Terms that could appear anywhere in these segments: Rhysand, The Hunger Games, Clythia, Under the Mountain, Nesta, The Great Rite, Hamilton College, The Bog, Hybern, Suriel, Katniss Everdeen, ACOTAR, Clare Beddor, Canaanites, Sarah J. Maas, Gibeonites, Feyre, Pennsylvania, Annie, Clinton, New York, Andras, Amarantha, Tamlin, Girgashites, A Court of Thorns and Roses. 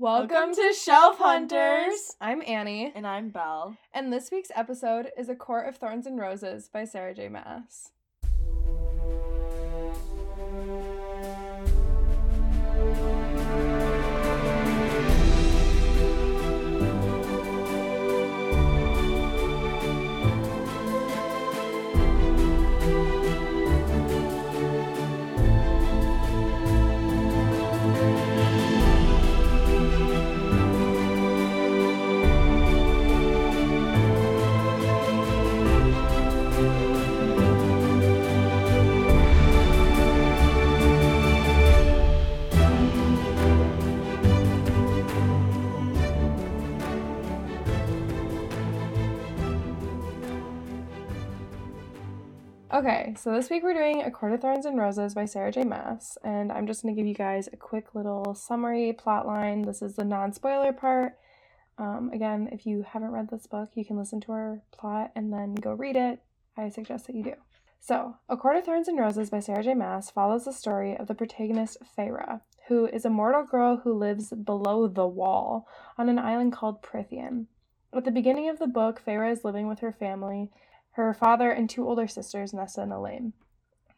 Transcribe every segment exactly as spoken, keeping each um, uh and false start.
Welcome, Welcome to Shelf Hunters! I'm Annie. And I'm Belle. And this week's episode is A Court of Thorns and Roses by Sarah J. Maas. Okay, so this week we're doing A Court of Thorns and Roses by Sarah J. Maas, and I'm just going to give you guys a quick little summary plot line. This is the non-spoiler part. Um, again, if you haven't read this book, you can listen to our plot and then go read it. I suggest that you do. So, A Court of Thorns and Roses by Sarah J. Maas follows the story of the protagonist Feyre, who is a mortal girl who lives below the wall on an island called Prythian. At the beginning of the book, Feyre is living with her family, her father and two older sisters, Nesta and Elaine.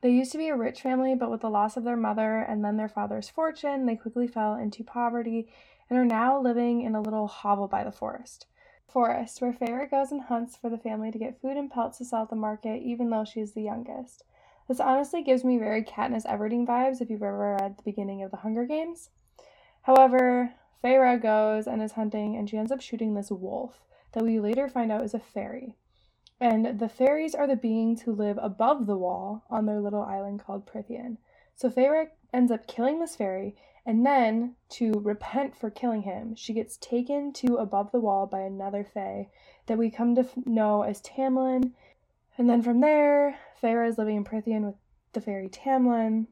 They used to be a rich family, but with the loss of their mother and then their father's fortune, they quickly fell into poverty and are now living in a little hovel by the forest. Forest, where Feyre goes and hunts for the family to get food and pelts to sell at the market, even though she is the youngest. This honestly gives me very Katniss Everdeen vibes if you've ever read the beginning of The Hunger Games. However, Feyre goes and is hunting, and she ends up shooting this wolf that we later find out is a fairy. And the fairies are the beings who live above the wall on their little island called Prythian. So Feyre ends up killing this fairy, and then, to repent for killing him, she gets taken to above the wall by another fae that we come to know as Tamlin. And then from there, Feyre is living in Prythian with the fairy Tamlin.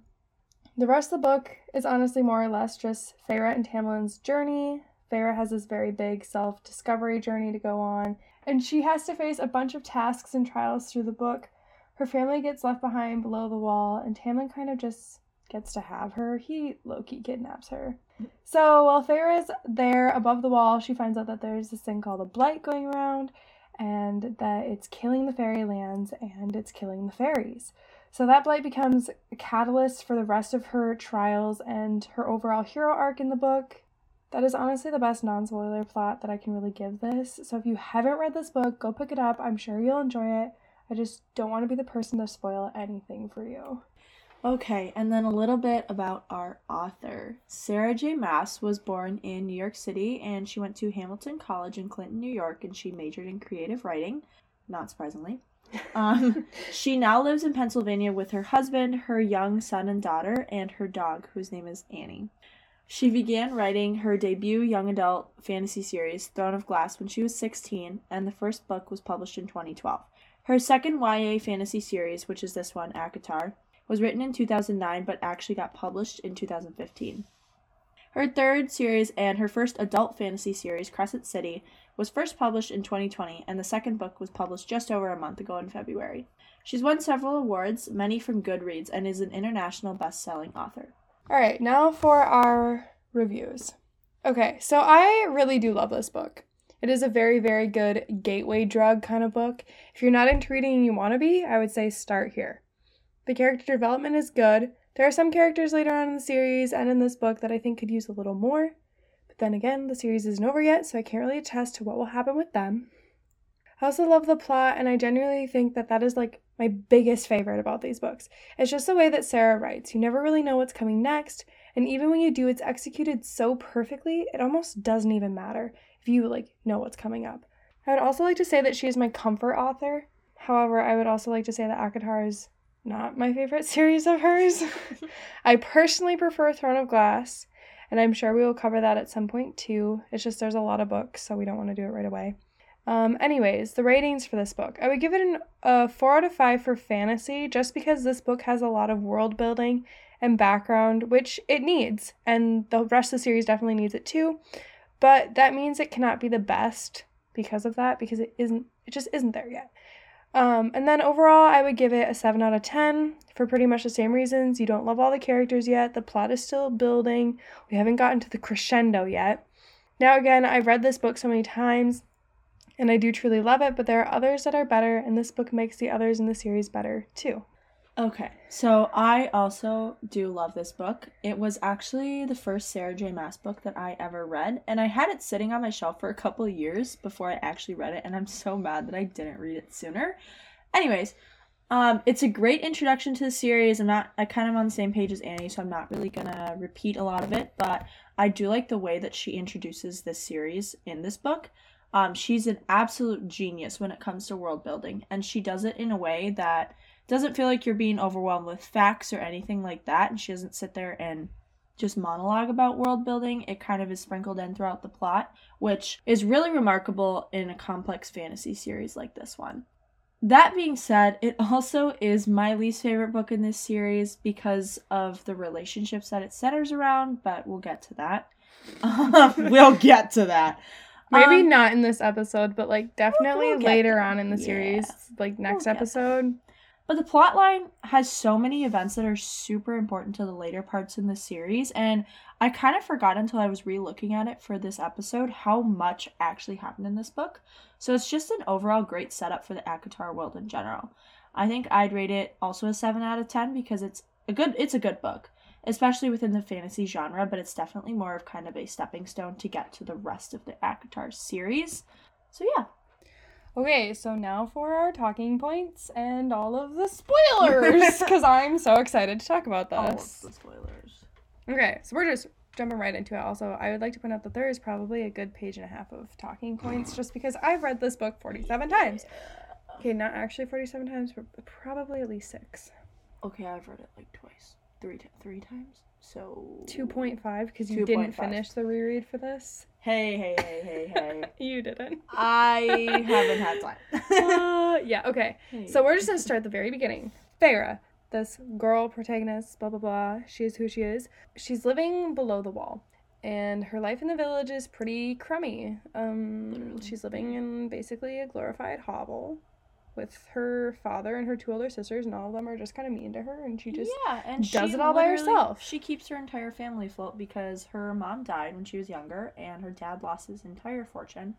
The rest of the book is honestly more or less just Feyre and Tamlin's journey. Feyre has this very big self-discovery journey to go on, and she has to face a bunch of tasks and trials through the book. Her family gets left behind below the wall, and Tamlin kind of just gets to have her. He low-key kidnaps her. So while Feyre is there above the wall, she finds out that there's this thing called a blight going around, and that it's killing the fairylands, and it's killing the fairies. So that blight becomes a catalyst for the rest of her trials and her overall hero arc in the book. That is honestly the best non-spoiler plot that I can really give this. So if you haven't read this book, go pick it up. I'm sure you'll enjoy it. I just don't want to be the person to spoil anything for you. Okay, and then a little bit about our author. Sarah J. Maas was born in New York City, and she went to Hamilton College in Clinton, New York, and she majored in creative writing, not surprisingly. Um, she now lives in Pennsylvania with her husband, her young son and daughter, and her dog, whose name is Annie. She began writing her debut young adult fantasy series, Throne of Glass, when she was sixteen, and the first book was published in twenty twelve. Her second Y A fantasy series, which is this one, ACOTAR, was written in two thousand nine, but actually got published in two thousand fifteen. Her third series and her first adult fantasy series, Crescent City, was first published in twenty twenty, and the second book was published just over a month ago in February. She's won several awards, many from Goodreads, and is an international best-selling author. All right, now for our reviews. Okay, so I really do love this book. It is a very, very good gateway drug kind of book. If you're not into reading and you want to be, I would say start here. The character development is good. There are some characters later on in the series and in this book that I think could use a little more. But then again, the series isn't over yet, so I can't really attest to what will happen with them. I also love the plot, and I genuinely think that that is like my biggest favorite about these books. It's just the way that Sarah writes. You never really know what's coming next, and even when you do, it's executed so perfectly, it almost doesn't even matter if you like know what's coming up. I would also like to say that she is my comfort author. However, I would also like to say that ACOTAR is not my favorite series of hers. I personally prefer Throne of Glass, and I'm sure we will cover that at some point too. It's just there's a lot of books, so we don't want to do it right away. Um, anyways, the ratings for this book. I would give it an, a four out of five for fantasy, just because this book has a lot of world building and background, which it needs, and the rest of the series definitely needs it too, but that means it cannot be the best because of that, because it isn't, it just isn't there yet. Um, and then overall, I would give it a seven out of ten for pretty much the same reasons. You don't love all the characters yet. The plot is still building. We haven't gotten to the crescendo yet. Now, again, I've read this book so many times, and I do truly love it, but there are others that are better, and this book makes the others in the series better, too. Okay, so I also do love this book. It was actually the first Sarah J. Maas book that I ever read, and I had it sitting on my shelf for a couple of years before I actually read it, and I'm so mad that I didn't read it sooner. Anyways, um, it's a great introduction to the series. I'm not, I kind of on the same page as Annie, so I'm not really gonna repeat a lot of it, but I do like the way that she introduces this series in this book. Um, she's an absolute genius when it comes to world building, and she does it in a way that doesn't feel like you're being overwhelmed with facts or anything like that, and she doesn't sit there and just monologue about world building. It kind of is sprinkled in throughout the plot, which is really remarkable in a complex fantasy series like this one. That being said, it also is my least favorite book in this series because of the relationships that it centers around, but we'll get to that. Um, we'll get to that. Maybe um, not in this episode, but like definitely we'll later that. on in the yeah. series, like next we'll episode. That. But the plotline has so many events that are super important to the later parts in the series, and I kind of forgot until I was re-looking at it for this episode how much actually happened in this book. So it's just an overall great setup for the ACOTAR world in general. I think I'd rate it also a seven out of ten because it's a good it's a good book, especially within the fantasy genre, but it's definitely more of kind of a stepping stone to get to the rest of the ACOTAR series. So yeah. Okay, so now for our talking points and all of the spoilers, because I'm so excited to talk about this. All of the spoilers. Okay, so we're just jumping right into it. Also, I would like to point out that there is probably a good page and a half of talking points, just because I've read this book forty-seven times. Okay, not actually forty-seven times, but probably at least six. Okay, I've read it like twice. Three t- three times? So... two point five, because you didn't finish the reread for this. Hey, hey, hey, hey, hey. You didn't. I haven't had time. uh, yeah, okay. Hey. So we're just going to start at the very beginning. Feyre, this girl protagonist, blah, blah, blah. She is who she is. She's living below the wall, and her life in the village is pretty crummy. Um, she's living in basically a glorified hovel with her father and her two older sisters, and all of them are just kind of mean to her, and she just yeah, and does she it all by herself. She keeps her entire family afloat because her mom died when she was younger, and her dad lost his entire fortune,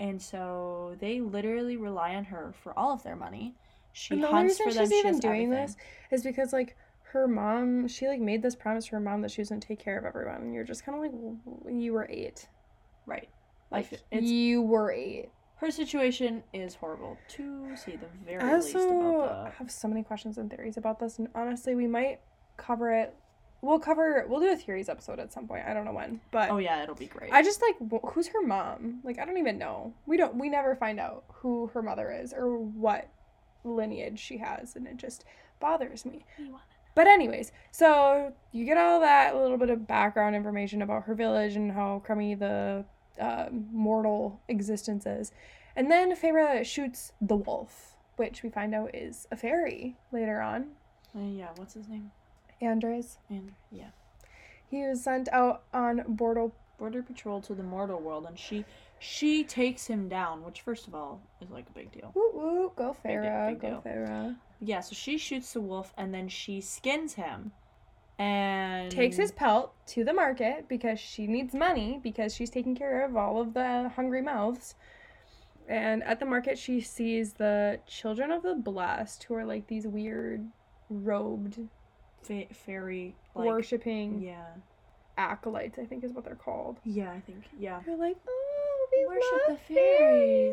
and so they literally rely on her for all of their money. She and hunts the for them. She's she even doing everything. This is because like her mom, she like made this promise to her mom that she was going to take care of everyone, and you're just kind of like, well, you were eight, right? Like, like it's, you were eight. Her situation is horrible, to say the very I also least about that. I have so many questions and theories about this, and honestly, we might cover it. We'll cover, we'll do a theories episode at some point. I don't know when, but... Oh, yeah, it'll be great. I just, like, who's her mom? Like, I don't even know. We don't, we never find out who her mother is or what lineage she has, and it just bothers me. You want to know. But anyways, so you get all that little bit of background information about her village and how crummy the... Uh, mortal existences. And then Feyre shoots the wolf, which we find out is a fairy later on. Uh, yeah, what's his name? Andras. And, yeah. He was sent out on border, border patrol to the mortal world, and she she takes him down, which first of all is like a big deal. Woo woo, go Feyre, big deal, big go deal. Feyre. Yeah, so she shoots the wolf, and then she skins him. And takes his pelt to the market because she needs money because she's taking care of all of the hungry mouths. And at the market, she sees the Children of the Blessed, who are like these weird robed Fa- fairy like, worshipping yeah. acolytes, I think is what they're called. Yeah, I think. Yeah. They're like, oh, we worship love the fairies.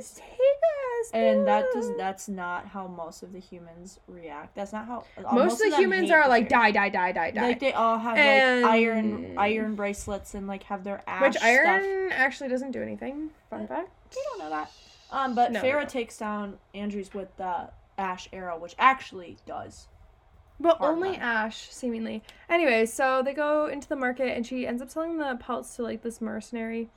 fairies. Take us. And that does, that's not how most of the humans react. That's not how most, most of the humans are the like fairies. die, die, die, die, die. Like they all have and... like iron iron bracelets and like have their ash. Which iron stuff. Actually doesn't do anything. Fun fact. We don't know that. Um, but no, Feyre takes down Andras with the ash arrow, which actually does. But only them. Ash, seemingly. Anyway, so they go into the market, and she ends up selling the pelts to, like, this mercenary,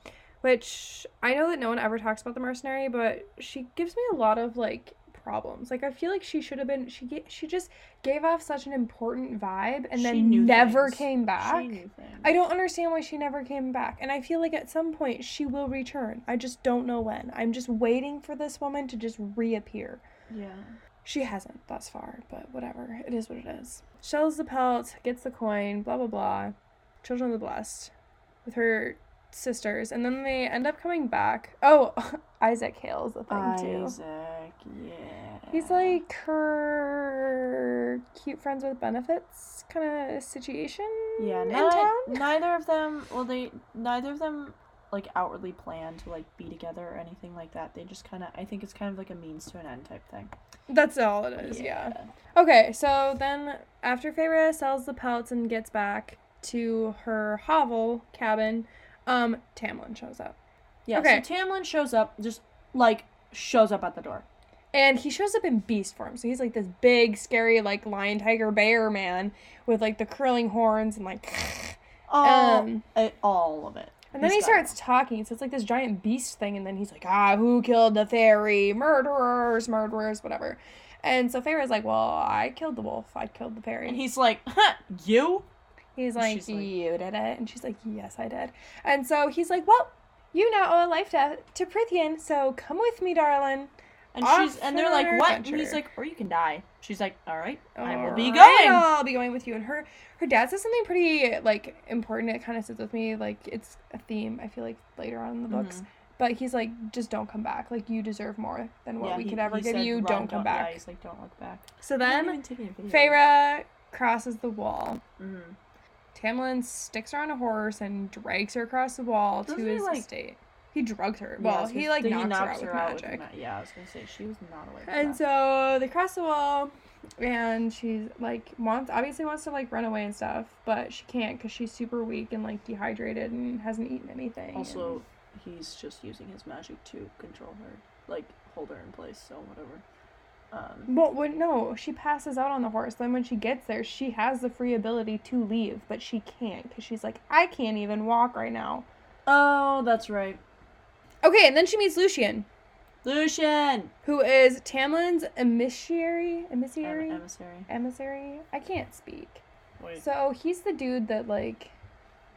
which I know that no one ever talks about the mercenary, but she gives me a lot of, like, problems. Like, I feel like she should have been, she ge- she just gave off such an important vibe, and then never things. came back. She knew things. I don't understand why she never came back, and I feel like at some point she will return. I just don't know when. I'm just waiting for this woman to just reappear. Yeah. She hasn't thus far, but whatever. It is what it is. Shells the pelt, gets the coin, blah, blah, blah. Children of the Blessed with her sisters. And then they end up coming back. Oh, Isaac Hale is a thing, Isaac, too. Isaac, yeah. He's like her cute friends with benefits kind of situation. Yeah, not, in town. Neither of them, well, they, neither of them... like outwardly planned to like be together or anything like that. They just kind of, I think it's kind of like a means to an end type thing. That's all it is. Yeah. yeah. Okay, so then after Feyre sells the pelts and gets back to her hovel cabin, um, Tamlin shows up. Yeah. Okay. So Tamlin shows up, just like shows up at the door, and he shows up in beast form. So he's like this big, scary, like lion, tiger, bear man with like the curling horns and like all um, it, all of it. And then he's he starts talking, so it's like this giant beast thing, and then he's like, ah, who killed the fairy? Murderers, murderers, whatever. And so Feyre's like, well, I killed the wolf, I killed the fairy. And he's like, huh, you? He's like, she's you like, did it? And she's like, yes, I did. And so he's like, well, you now owe a life to, to Prythian, so come with me, darling. And Off she's and they're like, what? Adventure. And he's like, or you can die. She's like, all right, all I will right, be going. I'll be going with you. And her, her dad says something pretty, like, important. It kind of sits with me. Like, it's a theme, I feel like, later on in the books. Mm-hmm. But he's like, just don't come back. Like, you deserve more than what yeah, we he, could ever give said, you. Don't come don't back. Die. He's like, don't look back. So then, Feyre crosses the wall. Mm-hmm. Tamlin sticks her on a horse and drags her across the wall Doesn't to his like, estate. He drugged her. Well, yeah, he, gonna, like, knocks, he knocks her out, her with, out magic. with magic. Yeah, I was going to say, she was not aware of that. And so, they cross the wall, and she's, like, wants, obviously wants to, like, run away and stuff, but she can't because she's super weak and, like, dehydrated and hasn't eaten anything. Also, and... he's just using his magic to control her, like, hold her in place, so whatever. Um, but, when, no, she passes out on the horse. Then when she gets there, she has the free ability to leave, but she can't because she's like, I can't even walk right now. Oh, that's right. Okay, and then she meets Lucien. Lucien! Who is Tamlin's emissary? Emissary? Um, emissary. Emissary? I can't speak. Wait. So, he's the dude that, like...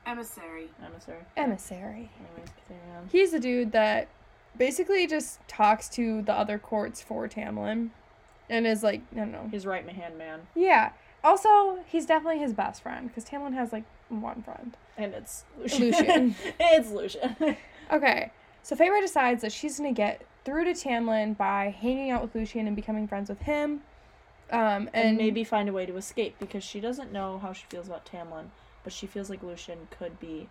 Emissary. Emissary. Emissary. Anyways, continue on. He's the dude that basically just talks to the other courts for Tamlin. And is like, I don't know. His right-hand man. Yeah. Also, he's definitely his best friend. Because Tamlin has, like, one friend. And it's Lucien. Lucien. It's Lucien. Okay. So Feyre decides that she's going to get through to Tamlin by hanging out with Lucien and becoming friends with him. Um, and, and maybe find a way to escape, because she doesn't know how she feels about Tamlin, but she feels like Lucien could be...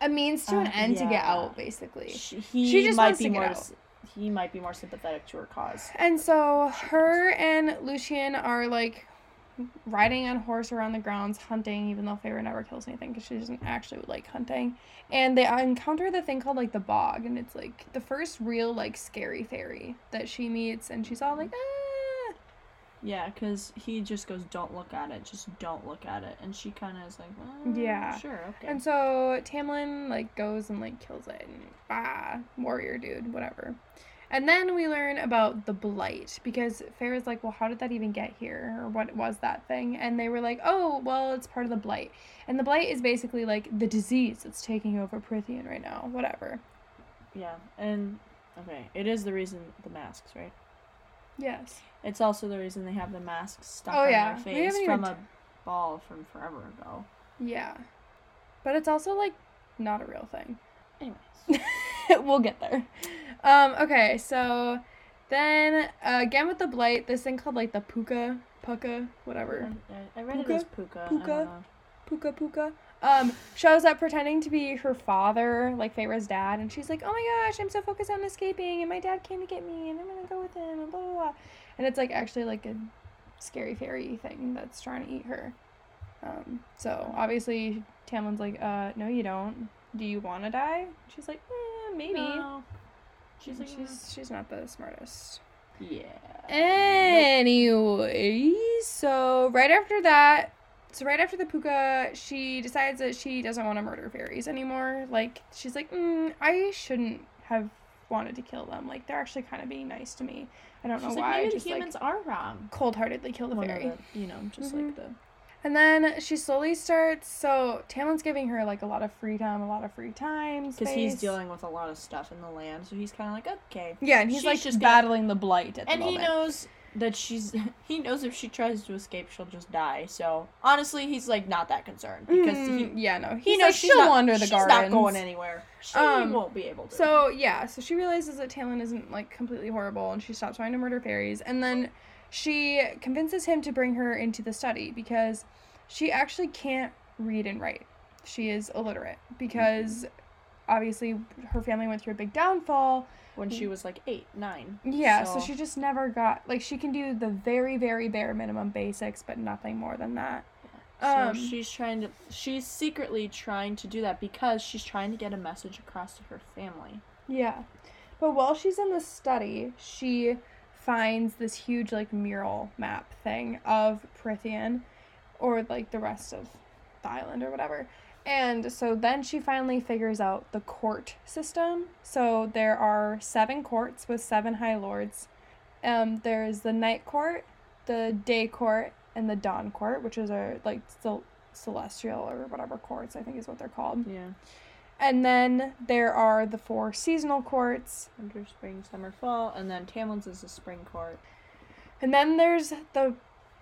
a means to uh, an end yeah. to get out, basically. She, he she just might wants be to get more, out. He might be more sympathetic to her cause. And so her and Lucien are, like, riding on horse around the grounds, hunting, even though Feyre never kills anything because she doesn't actually like hunting. And they encounter the thing called, like, the bog, and it's, like, the first real, like, scary fairy that she meets, and she's all like, ah! Yeah, because he just goes, don't look at it, just don't look at it. And she kind of is like, well, yeah. Sure, okay. And so Tamlin, like, goes and, like, kills it, and, ah, warrior dude, whatever. And then we learn about the blight, because Feyre's like, well, how did that even get here? Or what was that thing? And they were like, oh, well, it's part of the blight. And the blight is basically, like, the disease that's taking over Prythian right now. Whatever. Yeah. And, okay, it is the reason the masks, right? Yes. It's also the reason they have the masks stuck oh, on yeah. their face from even... a ball from forever ago. Yeah. But it's also, like, not a real thing. Anyways. We'll get there. Um, okay, so then, uh, again with the blight, this thing called, like, the Puca, Puca, whatever. I, I read Puca? It as Puca. Puca, Puca, Puca, um, shows up pretending to be her father, like, Feyre's dad, and she's like, oh my gosh, I'm so focused on escaping, and my dad came to get me, and I'm gonna go with him, and blah, blah, blah. And it's, like, actually, like, a scary fairy thing that's trying to eat her. Um, so, obviously, Tamlin's like, uh, no, you don't. Do you want to die? She's like, eh, maybe. No. She's like, she's, she's not the smartest. Yeah. Anyway, so right after that, so right after the Puca, she decides that she doesn't want to murder fairies anymore. Like, she's like, mm, I shouldn't have wanted to kill them. Like, they're actually kind of being nice to me. I don't she's know like, why. Maybe just, the humans like, are wrong. Cold-heartedly kill the One fairy. The, you know, just mm-hmm. like the... And then she slowly starts, so Tamlin's giving her, like, a lot of freedom, a lot of free time, space. Because he's dealing with a lot of stuff in the land, so he's kind of like, okay. Yeah, and he's, she's like, just battling gonna... the blight at and the moment. And he knows that she's, he knows if she tries to escape, she'll just die. So, honestly, he's, like, not that concerned. Because mm, he... Yeah, no. He knows like, she'll not, wander the she's gardens. She's not going anywhere. She um, won't be able to. So, yeah. So she realizes that Tamlin isn't, like, completely horrible, and she stops trying to murder fairies. And then... she convinces him to bring her into the study because she actually can't read and write. She is illiterate because obviously her family went through a big downfall. When she was like eight, nine. Yeah, so, so she just never got, like, she can do the very, very bare minimum basics, but nothing more than that. Yeah. So um, she's trying to, she's secretly trying to do that because she's trying to get a message across to her family. Yeah. But while she's in the study, she finds this huge, like, mural map thing of Prythian, or, like, the rest of the island or whatever. And so then she finally figures out the court system. So there are seven courts with seven high lords. Um, there's the night court, the day court, and the dawn court, which is, a, like, cel- celestial or whatever courts, I think is what they're called. Yeah. And then there are the four seasonal courts. Winter, spring, summer, fall. And then Tamlin's is the spring court. And then there's the,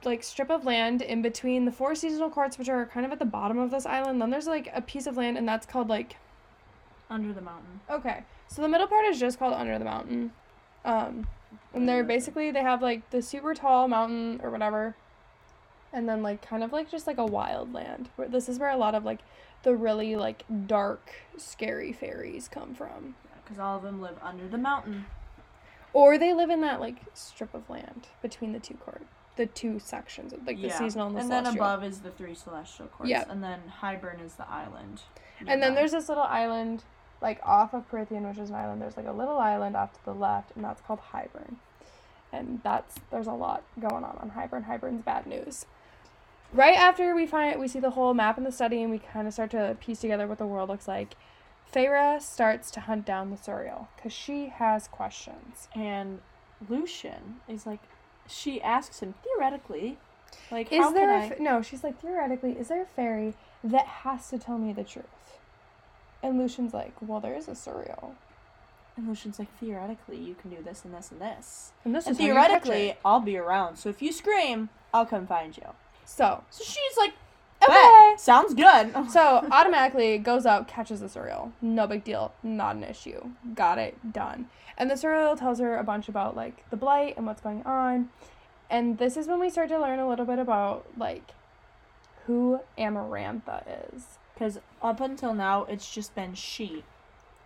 like, strip of land in between the four seasonal courts, which are kind of at the bottom of this island. Then there's, like, a piece of land, and that's called, like... Under the Mountain. Okay. So the middle part is just called Under the Mountain. Um, and they're basically, they have, like, the super tall mountain or whatever. And then, like, kind of, like, just, like, a wild land. Where this is where a lot of, like... the really, like, dark, scary fairies come from. Yeah, because all of them live under the mountain. Or they live in that, like, strip of land between the two court, the two sections, like, yeah. the seasonal and the and celestial. And then above is the three celestial courts. Yeah. And then Hybern is the island. And know. Then there's this little island, like, off of Prythian, which is an island. There's, like, a little island off to the left, and that's called Hybern. And that's, there's a lot going on on Hybern. Hybern's bad news. Right after we find we see the whole map in the study and we kind of start to piece together what the world looks like, Feyre starts to hunt down the Suriel because she has questions. And Lucien is like, she asks him theoretically, like, is how there can a, I? No, she's like, theoretically, is there a fairy that has to tell me the truth? And Lucian's like, well, there is a Suriel. And Lucian's like, theoretically, you can do this and this and this. And this and is theoretically, I'll be around. So if you scream, I'll come find you. So, so she's like, okay, sounds good. So automatically goes out, catches the Suriel. No big deal. Not an issue. Got it. Done. And the Suriel tells her a bunch about, like, the blight and what's going on. And this is when we start to learn a little bit about, like, who Amarantha is. Because up until now, it's just been she.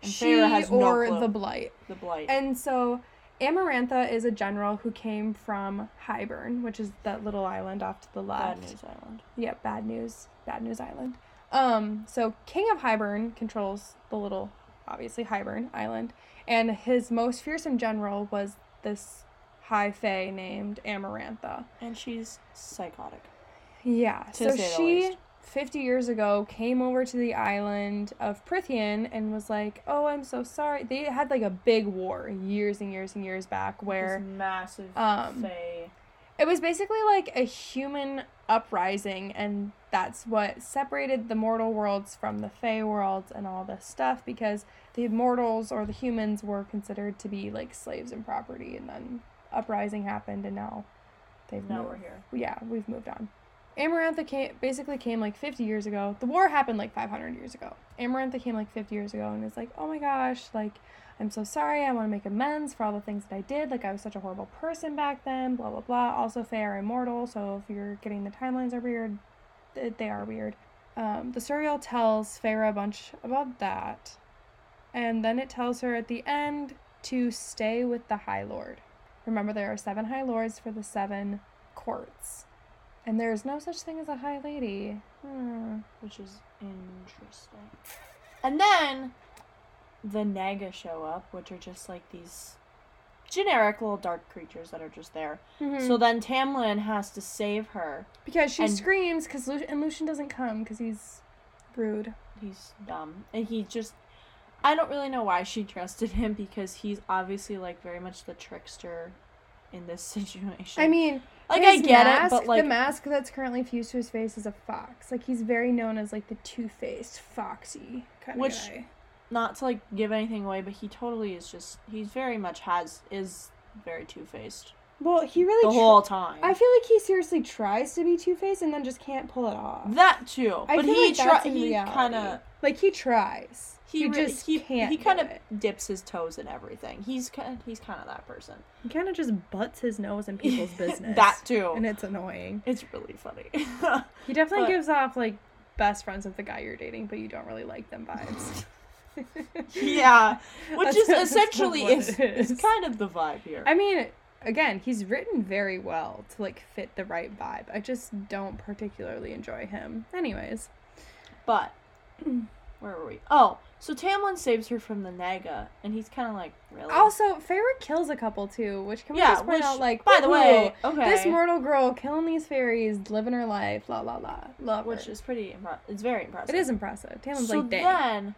And she Feyre has or no clue. the blight. The blight. And so... Amarantha is a general who came from Hybern, which is that little island off to the left. Bad News Island. Yeah, Bad News. Bad News Island. Um, so King of Hybern controls the little, obviously, Hybern Island. And his most fearsome general was this high fae named Amarantha. And she's psychotic. Yeah. To so she, fifty years ago, came over to the island of Prythian and was like, oh, I'm so sorry. They had, like, a big war years and years and years back where... This massive um, fae. It was basically, like, a human uprising, and that's what separated the mortal worlds from the fae worlds and all this stuff, because the mortals, or the humans, were considered to be, like, slaves and property, and then uprising happened, and now they've Now moved. We're here. Yeah, we've moved on. Amarantha came, basically came, like, fifty years ago. The war happened, like, five hundred years ago. Amarantha came, like, fifty years ago and is like, oh, my gosh, like, I'm so sorry. I want to make amends for all the things that I did. Like, I was such a horrible person back then, blah, blah, blah. Also, fae are immortal, so if you're getting the timelines are weird, they are weird. Um, the Suriel tells Feyre a bunch about that, and then it tells her at the end to stay with the High Lord. Remember, there are seven High Lords for the seven courts. And there is no such thing as a high lady. Hmm. Which is interesting. And then the Naga show up, which are just, like, these generic little dark creatures that are just there. Mm-hmm. So then Tamlin has to save her. Because she and screams, cause Lu- and Lucien doesn't come because he's rude. He's dumb. And he just... I don't really know why she trusted him, because he's obviously, like, very much the trickster in this situation. I mean... Like, his I get mask, it, but, like... The mask that's currently fused to his face is a fox. Like, he's very known as, like, the two-faced, foxy kind which, of guy. Which, not to, like, give anything away, but he totally is just... He very much has... Is very two-faced. Well, he really... The tr- whole time. I feel like he seriously tries to be two-faced and then just can't pull it off. That, too. I but feel he like tr- that's he kind of... Like, he tries. He, he re- just he, can't He kind of dips his toes in everything. He's kind he's kind of that person. He kind of just butts his nose in people's business. That too. And it's annoying. It's really funny. He definitely but, gives off, like, best friends with the guy you're dating, but you don't really like them vibes. Yeah. Which is essentially is, is. is kind of the vibe here. I mean, again, he's written very well to, like, fit the right vibe. I just don't particularly enjoy him. Anyways. But... Where were we? Oh, so Tamlin saves her from the Naga, and he's kind of like, really? Also, Feyre kills a couple, too, which can we yeah, just point which, out, like, by the way, okay. This mortal girl killing these fairies, living her life, la la la. Love which her. Is pretty, impro- it's very impressive. It is impressive. Tamlin's so like, dang. Then,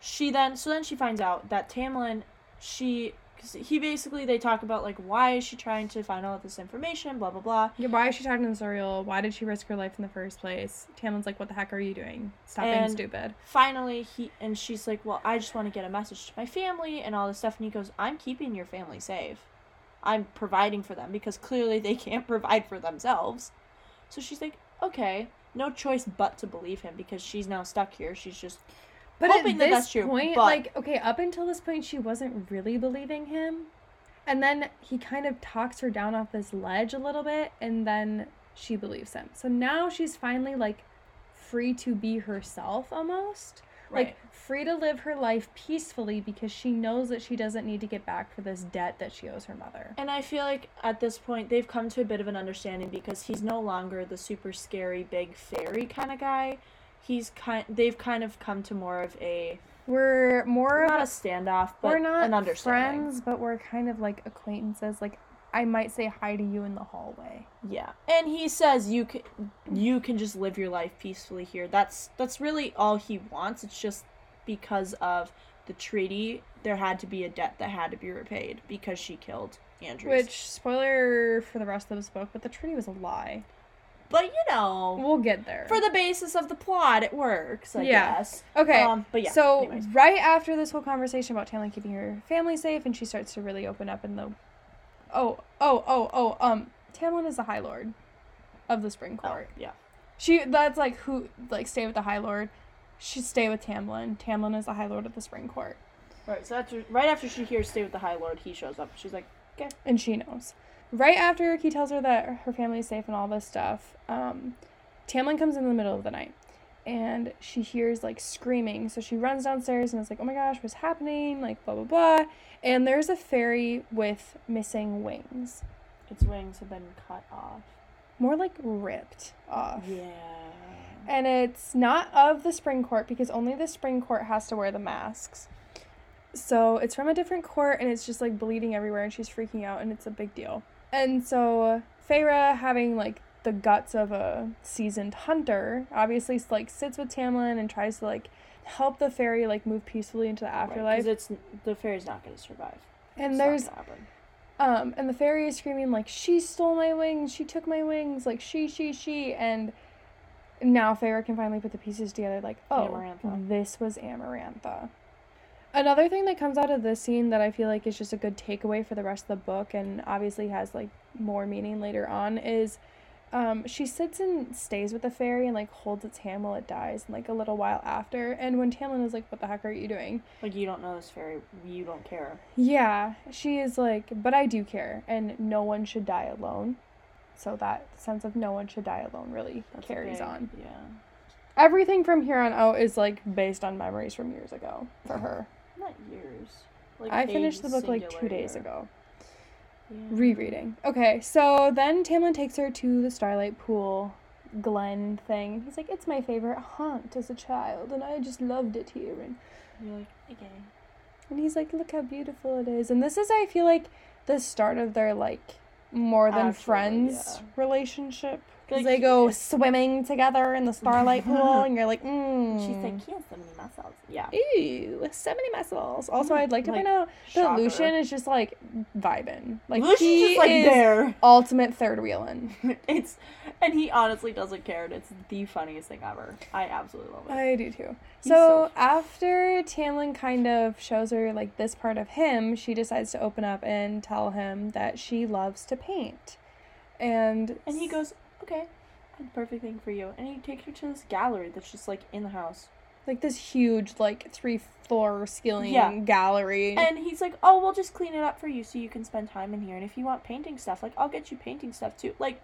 she then, so then she finds out that Tamlin, she, cause he basically, they talk about, like, why is she trying to find out this information, blah, blah, blah. Yeah, why is she talking to the Suriel? Why did she risk her life in the first place? Tamlin's like, what the heck are you doing? Stop and being stupid. Finally, he, and she's like, well, I just want to get a message to my family and all this stuff. And he goes, I'm keeping your family safe. I'm providing for them because clearly they can't provide for themselves. So she's like, okay, no choice but to believe him because she's now stuck here. She's just... But hoping at this that that's true, point, but... like, okay, up until this point, she wasn't really believing him. And then he kind of talks her down off this ledge a little bit, and then she believes him. So now she's finally, like, free to be herself, almost. Right. Like, free to live her life peacefully because she knows that she doesn't need to get back for this debt that she owes her mother. And I feel like at this point, they've come to a bit of an understanding because he's no longer the super scary, big fairy kind of guy. He's kind. They've kind of come to more of a. We're more of not a standoff, but we're not an understanding. Friends, but we're kind of like acquaintances. Like, I might say hi to you in the hallway. Yeah, and he says you can, you can just live your life peacefully here. That's that's really all he wants. It's just because of the treaty, there had to be a debt that had to be repaid because she killed Andras. Which, spoiler for the rest of this book, but the treaty was a lie. But, you know... We'll get there. For the basis of the plot, it works, I yeah. guess. Okay, um, but yeah. So, anyways. Right after this whole conversation about Tamlin keeping her family safe, and she starts to really open up in the... Oh, oh, oh, oh, um, Tamlin is the High Lord of the Spring Court. Oh, yeah. She, that's, like, who, like, stay with the High Lord. She stay with Tamlin. Tamlin is the High Lord of the Spring Court. Right, so that's... Right after she hears stay with the High Lord, he shows up. She's like, okay. And she knows. Right after he tells her that her family is safe and all this stuff, um, Tamlin comes in the middle of the night, and she hears, like, screaming. So she runs downstairs, and it's like, oh my gosh, what's happening? Like, blah, blah, blah. And there's a fairy with missing wings. Its wings have been cut off. More like ripped off. Yeah. And it's not of the Spring Court, because only the Spring Court has to wear the masks. So it's from a different court, and it's just, like, bleeding everywhere, and she's freaking out, and it's a big deal. And so, Feyre, having, like, the guts of a seasoned hunter, obviously, like, sits with Tamlin and tries to, like, help the fairy, like, move peacefully into the afterlife. Right, because the fairy's not going to survive. And it's there's... Um, and the fairy is screaming, like, she stole my wings, she took my wings, like, she, she, she, and now Feyre can finally put the pieces together, like, oh, Amarantha. This was Amarantha. Another thing that comes out of this scene that I feel like is just a good takeaway for the rest of the book and obviously has, like, more meaning later on is um, she sits and stays with the fairy and, like, holds its hand while it dies and, like, a little while after. And when Tamlin is like, what the heck are you doing? Like, you don't know this fairy. You don't care. Yeah. She is like, but I do care. And no one should die alone. So that sense of no one should die alone really That's carries big, on. Yeah. Everything from here on out is, like, based on memories from years ago for her. Not years. Like I finished the book like two days or... ago. Yeah. Rereading. Okay, so then Tamlin takes her to the Starlight Pool Glen thing. He's like, it's my favorite haunt as a child, and I just loved it here. And you're like, okay. And he's like, look how beautiful it is. And this is, I feel like, the start of their, like, more than Actually, friends yeah. relationship Because they go swimming together in the starlight pool, and you're like, mmm. She's like, he has so many muscles. Yeah. Ew, so many muscles. Also, I'd like to like, point out that Lucien is just, like, vibing. Like, Lucian's he just, like, is there. Ultimate third wheeling. It's, and he honestly doesn't care, and it's the funniest thing ever. I absolutely love it. I do, too. He's so, so after Tamlin kind of shows her, like, this part of him, she decides to open up and tell him that she loves to paint. And... And he goes... Okay, the perfect thing for you. And he takes her to this gallery that's just, like, in the house. Like, this huge, like, three-floor ceiling yeah. gallery. And he's like, oh, we'll just clean it up for you so you can spend time in here. And if you want painting stuff, like, I'll get you painting stuff, too. Like,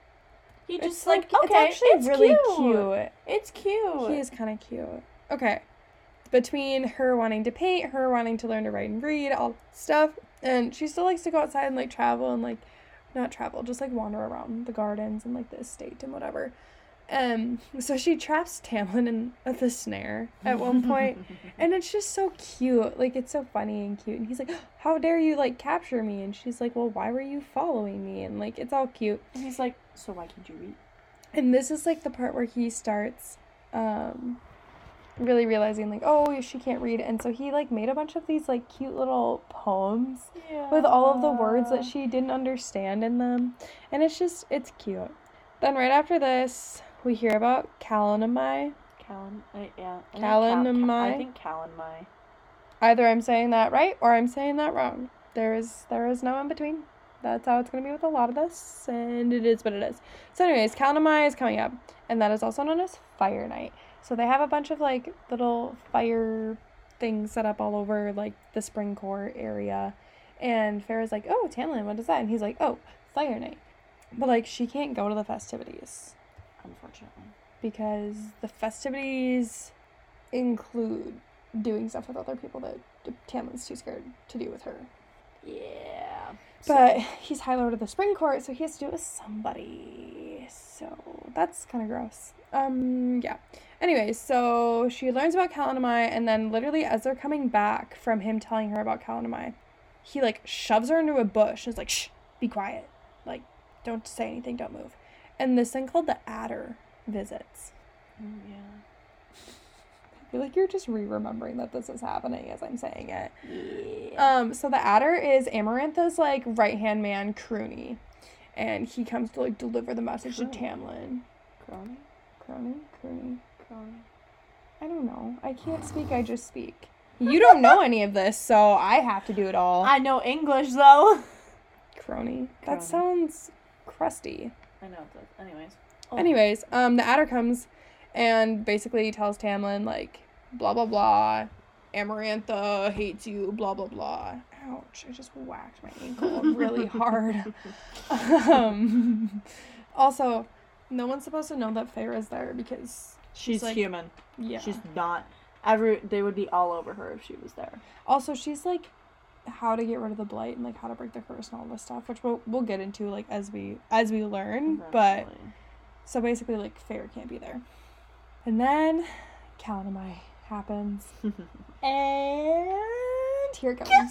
he just, it's like, like, okay, it's, actually it's really cute. cute. It's cute. He is kind of cute. Okay. Between her wanting to paint, her wanting to learn to write and read, all stuff. And she still likes to go outside and, like, travel and, like... Not travel, just, like, wander around the gardens and, like, the estate and whatever. Um, so she traps Tamlin in uh, the snare at one point, and it's just so cute. Like, it's so funny and cute. And he's like, how dare you, like, capture me? And she's like, well, why were you following me? And, like, it's all cute. And he's like, so why can't you read? And this is, like, the part where he starts, um, really realizing, like, oh, she can't read. And so he, like, made a bunch of these, like, cute little poems yeah. with all of the words that she didn't understand in them. And it's just, it's cute. Then right after this, we hear about Calanmai. Calan, uh, yeah. Calanmai. I think Calanmai. Either I'm saying that right or I'm saying that wrong. There is, there is no in between. That's how it's going to be with a lot of this. And it is what it is. So anyways, Calanmai is coming up. And that is also known as Fire Night. So they have a bunch of, like, little fire things set up all over, like, the Spring Court area. And Feyre's like, oh, Tamlin, what is that? And he's like, oh, Fire Night. But, like, she can't go to the festivities. Unfortunately. Because the festivities include doing stuff with other people that Tamlin's too scared to do with her. Yeah. But so. He's High Lord of the Spring Court, so he has to do it with somebody. So that's kind of gross. Um, yeah. Anyway, so she learns about Calanmai, and then literally as they're coming back from him telling her about Calanmai, he, like, shoves her into a bush and is like, shh, be quiet. Like, don't say anything, don't move. And this thing called the Attor visits. Oh, yeah. I feel like you're just re-remembering that this is happening as I'm saying it. Yeah. Um, so the Attor is Amarantha's, like, right-hand man, Croony. And he comes to, like, deliver the message Croony. to Tamlin. Croony? Croony? Croony? Croony? I don't know. I can't speak, I just speak. You don't know any of this, so I have to do it all. I know English, though. Croony. Croony. That sounds crusty. I know it does. Anyways. Oh. Anyways, um, the Attor comes... And basically tells Tamlin, like, blah, blah, blah, Amarantha hates you, blah, blah, blah. Ouch, I just whacked my ankle really hard. Um, also, no one's supposed to know that Feyre is there because she's, she's like, human. Yeah. She's not. Every, they would be all over her if she was there. Also, she's, like, how to get rid of the blight and, like, how to break the curse and all this stuff, which we'll, we'll get into, like, as we, as we learn. Eventually. But, so basically, like, Feyre can't be there. And then, Calanmai happens. And here it comes.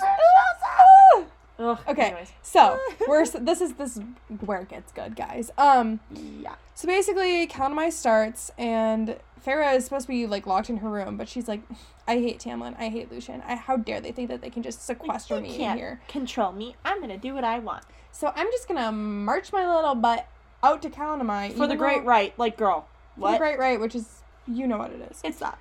Ugh, okay, anyways. So we're this is this is where it gets good, guys. Um, yeah. So basically, Calanmai starts, and Feyre is supposed to be, like, locked in her room, but she's like, I hate Tamlin, I hate Lucien. I how dare they think that they can just sequester like, me can't in here? Control me. I'm gonna do what I want. So I'm just gonna march my little butt out to Calanmai for the Great Rite, like girl. What? The Great Rite, which is, you know what it is. It's that.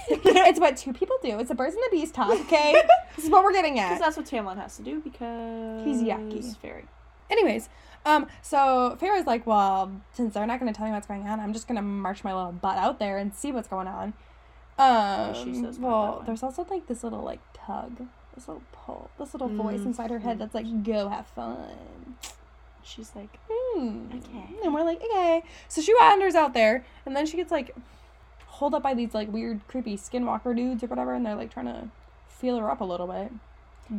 It's what two people do. It's the birds and the bees talk, okay? This is what we're getting at. Because that's what Tamlin has to do, because... He's yucky. Fairy. Anyways, um, so Feyre's like, well, since they're not going to tell me what's going on, I'm just going to march my little butt out there and see what's going on. Um, she says well, there's also, like, this little, like, tug. This little pull. This little mm. voice inside her head that's like, go have fun. She's like, hmm. Okay. And we're like, okay. So she wanders out there, and then she gets, like, holed up by these, like, weird, creepy skinwalker dudes or whatever, and they're, like, trying to feel her up a little bit.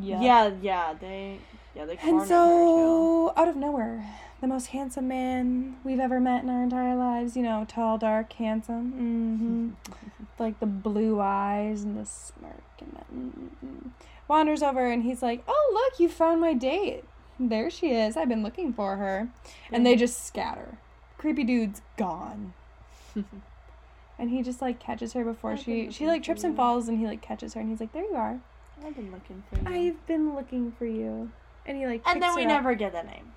Yeah. Yeah, yeah. They, yeah, they cornered her, too. And so, out of nowhere, the most handsome man we've ever met in our entire lives, you know, tall, dark, handsome, mm-hmm. like, the blue eyes and the smirk and that, mm-hmm. wanders over, and he's like, oh, look, you found my date. There she is. I've been looking for her. And they just scatter. creepy dude's gone. And he just, like, catches her before she, she, like, trips and falls, and he, like, catches her, and he's like, there you are. I've been looking for you. I've been looking for you. And he, like, and then we never get the name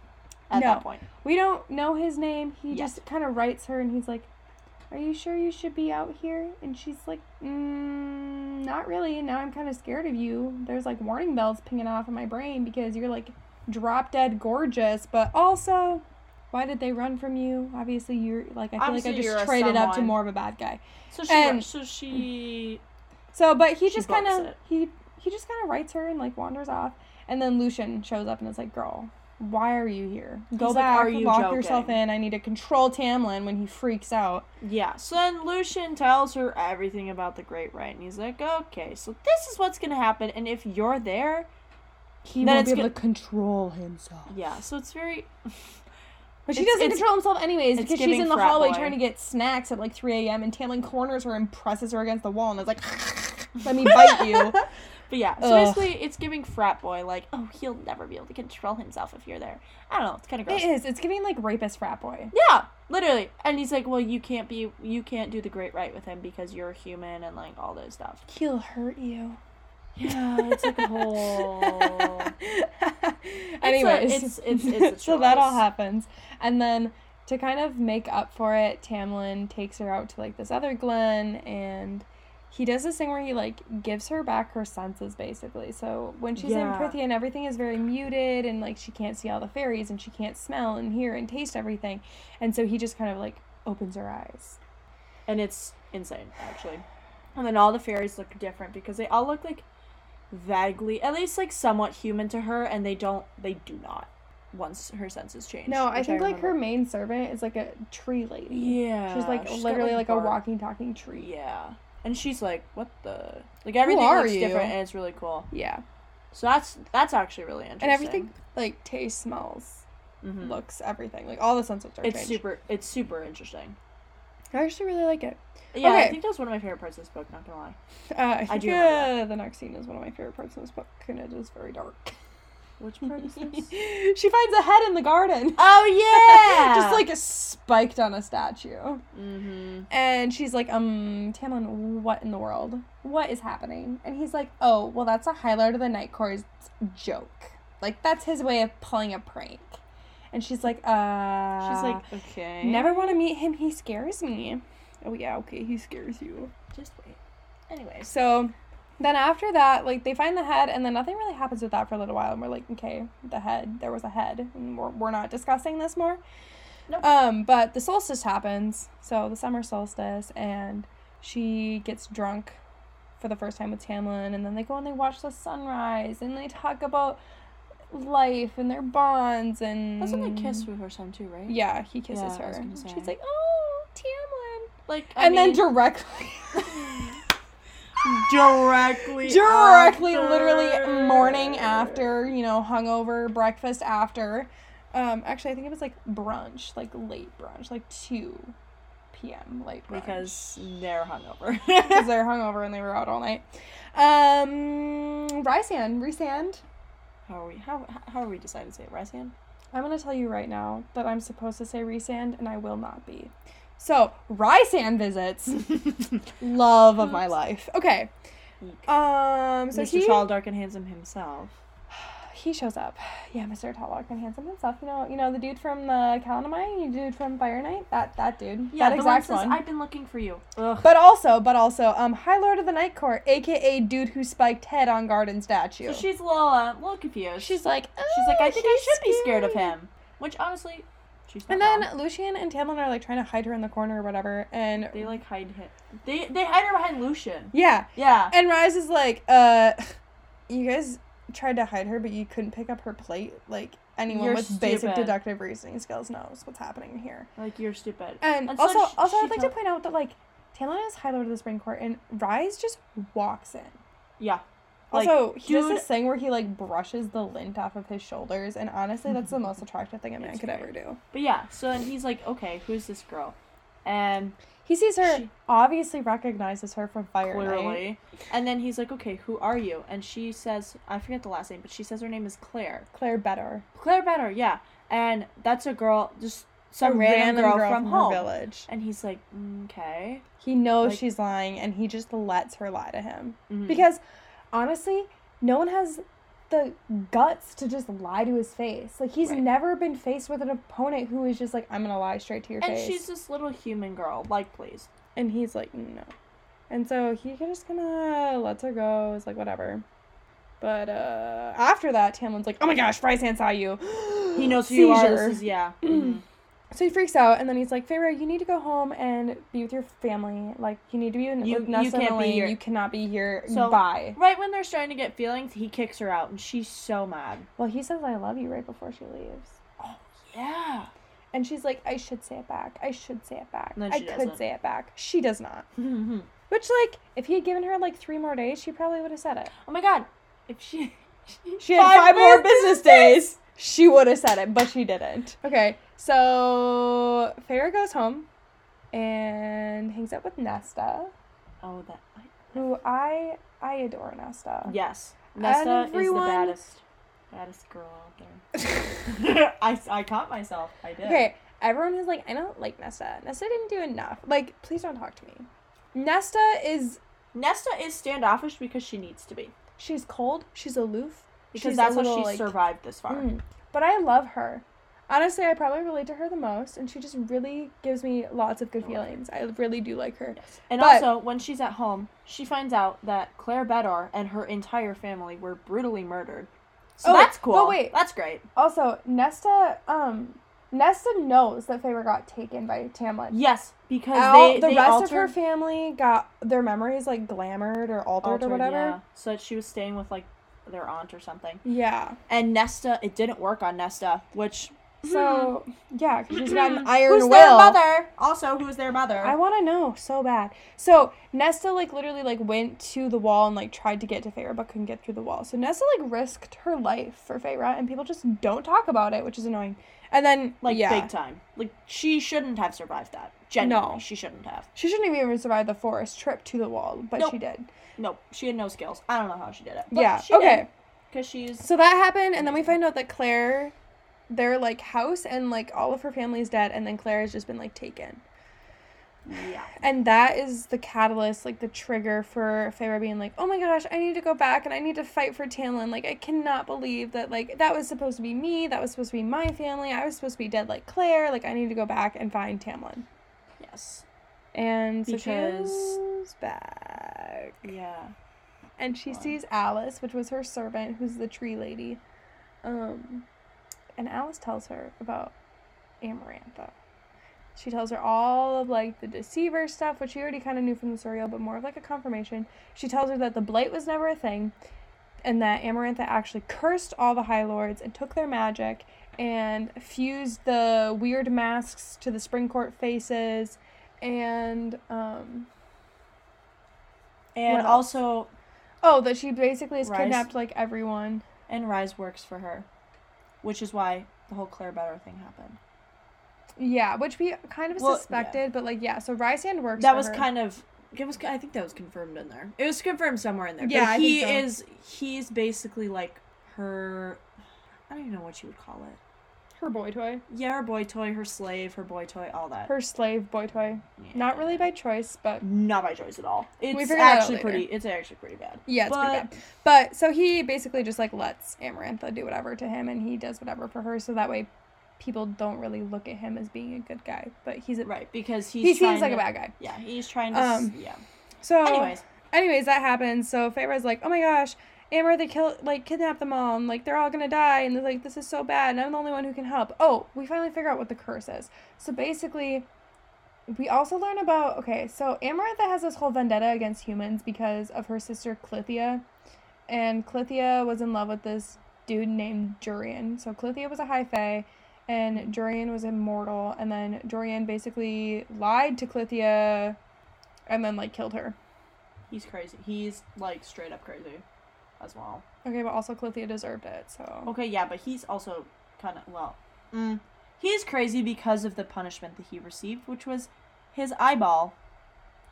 at that point. We don't know his name. He just kind of writes her, and he's like, are you sure you should be out here? And she's like, mm, not really. Now I'm kind of scared of you. There's, like, warning bells pinging off in my brain because you're, like, drop dead gorgeous, but also... why did they run from you? Obviously, you're, like, I feel Obviously like I just traded up to more of a bad guy. So she, and, so she, so, but he just kind of, he, he just kind of writes her and, like, wanders off. And then Lucien shows up and is like, girl, why are you here? Go He's back, like, lock joking? yourself in. I need to control Tamlin when he freaks out. Yeah. So then Lucien tells her everything about the Great Rite. And he's like, okay, so this is what's going to happen. And if you're there, he won't be able gonna... to control himself. Yeah. So it's very... But she it's, doesn't it's, control himself anyways because she's in the hallway boy. trying to get snacks at, like, three a.m. and Tamlin corners her and presses her against the wall and is like, let me bite you. But yeah, so Ugh. basically it's giving frat boy, like, oh, he'll never be able to control himself if you're there. I don't know. It's kind of gross. It is. It's giving, like, rapist frat boy. Yeah, literally. And he's like, well, you can't be, you can't do the Great Rite with him because you're human and, like, all those stuff. He'll hurt you. Yeah, it's like a whole... Anyways. It's, a, it's, it's, it's a so that all happens. And then, to kind of make up for it, Tamlin takes her out to, like, this other glen, and he does this thing where he, like, gives her back her senses, basically. So when she's yeah. in Prythian, everything is very muted, and, like, she can't see all the fairies, and she can't smell and hear and taste everything. And so he just kind of, like, opens her eyes. And it's insane, actually. And then all the fairies look different because they all look, like, vaguely, at least, like, somewhat human to her, and they don't, they do not once her senses change. No, I think, I like, her main servant is, like, a tree lady. Yeah. She's, like, she's literally, got, like, like a walking, talking tree. Yeah. And she's, like, what the... Like, everything looks you? different, and it's really cool. Yeah. So that's, that's actually really interesting. And everything, like, taste, smells, mm-hmm. looks, everything. Like, all the senses are changed. It's super, it's super interesting. I actually really like it. Yeah, okay. I think that was one of my favorite parts of this book, not gonna lie. Uh, I think I do uh, the next scene is one of my favorite parts of this book, and it is very dark. Which part is this? She finds a head in the garden. Oh, yeah! Just, like, spiked on a statue. Mm-hmm. And she's like, um, Tamlin, what in the world? What is happening? And he's like, oh, well, that's a High Lord of the Night Court's joke. Like, that's his way of pulling a prank. And she's like, uh... She's like, okay. Never want to meet him. He scares me. Oh, yeah, okay. He scares you. Just wait. Anyway. So, then after that, like, they find the head, and then nothing really happens with that for a little while. And we're like, okay, the head. There was a head. And we're, we're not discussing this more. Nope. Um, but the solstice happens. So, the summer solstice. And she gets drunk for the first time with Tamlin. And then they go and they watch the sunrise. And they talk about... life and their bonds, and that's when they kiss for the first time too, right? Yeah, he kisses yeah, her. She's like, "Oh, Tamlin!" Like, I and mean, then directly, directly, directly, after. literally morning after, you know, hungover, breakfast after. Um, actually, I think it was like brunch, like late brunch, like two p.m. late brunch. Because they're hungover. Because they're hungover and they were out all night. Um, Rhysand, Rhysand. How are we? How how are we deciding to say it? Rhysand? I'm gonna tell you right now that I'm supposed to say Rhysand, and I will not be. So Rhysand visits. Love of my life. Okay. Eek. Um. So Mister he, Tall, Dark, and Handsome himself. He shows up. Yeah, Mister Tall, Dark, and Handsome himself. You know, you know the dude from the Calanmai, the dude from Fire Night. That that dude. Yeah, that the exact one. Says, I've been looking for you. Ugh. But also, but also, um, High Lord of the Night Court, aka dude who spiked head on garden statue. So she's a little, uh, a little confused. She's like, oh, she's like, I think I should scary. be scared of him. Which honestly, she's. Not and then wrong. Lucien and Tamlin are like trying to hide her in the corner or whatever, and they like hide him. They they hide her behind Lucien. Yeah. Yeah. And Rhys is like, uh, you guys. Tried to hide her, but you couldn't pick up her plate. Like, anyone you're with stupid. basic deductive reasoning skills knows what's happening here. Like, you're stupid. And, and also, so she, also, she I'd like t- to point out that, like, Tamlin is High Lord of the Spring Court, and Rhys just walks in. Yeah. Like, also, he dude, does this thing where he, like, brushes the lint off of his shoulders, and honestly, that's the most attractive thing a man could great. ever do. But yeah, so then he's like, okay, who's this girl? And... he sees her, she, obviously recognizes her from Fire clearly. Night. And then he's like, okay, who are you? And she says, I forget the last name, but she says her name is Clare. Clare Beddor. Clare Beddor, yeah. And that's a girl, just some random, random girl, girl from, from home. Her village. And he's like, okay. He knows like, she's lying, and he just lets her lie to him. Mm-hmm. Because, honestly, no one has the guts to just lie to his face. Like, he's right. never been faced with an opponent who is just like, I'm gonna lie straight to your and face. And she's this little human girl. Like, please. And he's like, no. And so he just kind of lets her go. It's like, whatever. But uh, after that, Tamlin's like, oh my gosh, Rhysand saw you. He knows who you are. Is, yeah. Mm-hmm. So he freaks out, and then he's like, Feyre, you need to go home and be with your family. Like, you need to be with you, Nesta and Elaine. You cannot be here. So, bye. Right when they're starting to get feelings, he kicks her out, and she's so mad. Well, he says, I love you right before she leaves. Oh, yeah. And she's like, I should say it back. I should say it back. I doesn't. could say it back. She does not. Mm-hmm. Which, like, if he had given her, like, three more days, she probably would have said it. Oh, my God. If she she had five, five more business days, she would have said it, but she didn't. Okay, so Feyre goes home and hangs out with Nesta. Oh, that. Who I I adore Nesta. Yes, Nesta everyone, is the baddest, baddest girl out there. I, I caught myself. I did. Okay, everyone is like, I don't like Nesta. Nesta didn't do enough. Like, please don't talk to me. Nesta is Nesta is standoffish because she needs to be. She's cold. She's aloof. Because she's that's little, how she like, survived this far. Mm. But I love her. Honestly, I probably relate to her the most. And she just really gives me lots of good I feelings. I really do like her. Yes. And but, also, when she's at home, she finds out that Clare Beddor and her entire family were brutally murdered. So oh, that's cool. But wait. That's great. Also, Nesta... Um, Nesta knows that Feyre got taken by Tamlin. Yes, because Al, they, the they rest altered... of her family got their memories like glamored or altered, altered or whatever. Yeah. So that she was staying with like their aunt or something. Yeah. And Nesta, it didn't work on Nesta, which so yeah, because she's got an iron who's will. Who's their mother? Also, who's their mother? I want to know so bad. So Nesta like literally like went to the wall and like tried to get to Feyre but couldn't get through the wall. So Nesta like risked her life for Feyre, and people just don't talk about it, which is annoying. And then, like, yeah. big time. Like, she shouldn't have survived that. Genuinely, no. she shouldn't have. She shouldn't have even survived the forest trip to the wall, but nope. she did. Nope, she had no skills. I don't know how she did it. But yeah, she okay. Because she's... So that happened, and then we find out that Clare, their, like, house and, like, all of her family's dead, and then Clare has just been, like, taken. Yeah. And that is the catalyst, like, the trigger for Feyre being like, oh my gosh, I need to go back and I need to fight for Tamlin. Like, I cannot believe that, like, that was supposed to be me. That was supposed to be my family. I was supposed to be dead like Clare. Like, I need to go back and find Tamlin. Yes. And so because... she goes back. Yeah. And she sees Alice, which was her servant, who's the tree lady. Um, and Alice tells her about Amarantha. She tells her all of, like, the Deceiver stuff, which she already kind of knew from the Suriel, but more of, like, a confirmation. She tells her that the Blight was never a thing, and that Amarantha actually cursed all the High Lords and took their magic and fused the weird masks to the Spring Court faces, and, um... And also... Oh, that she basically has Rhys, kidnapped, like, everyone. And Rhys works for her, which is why the whole Clare Beddor thing happened. Yeah, which we kind of well, suspected, yeah. but, like, yeah, so Rhysand works That for was her. kind of, it was, I think that was confirmed in there. It was confirmed somewhere in there. Yeah, but I he think so. is, he's basically, like, her, I don't even know what you would call it. Her boy toy. Yeah, her boy toy, her slave, her boy toy, all that. Her slave boy toy. Yeah. Not really by choice, but... Not by choice at all. It's actually pretty, it's actually pretty bad. Yeah, it's but... pretty bad. But, so he basically just, like, lets Amarantha do whatever to him, and he does whatever for her, so that way... people don't really look at him as being a good guy, but he's a, right because he's he seems like to, a bad guy. Yeah, he's trying to. Um, yeah. So, anyways, anyways, that happens. So Feyre's like, "Oh my gosh, Amber, they kill like kidnapped them all, and like they're all gonna die, and they're like, this is so bad, and I'm the only one who can help." Oh, we finally figure out what the curse is. So basically, we also learn about okay. So Amarantha has this whole vendetta against humans because of her sister Clythia, and Clythia was in love with this dude named Jurian. So Clythia was a high fae. And Jurian was immortal, and then Jurian basically lied to Clythia, and then, like, killed her. He's crazy. He's, like, straight up crazy as well. Okay, but also Clythia deserved it, so... Okay, yeah, but he's also kind of, well... Mm, he's crazy because of the punishment that he received, which was his eyeball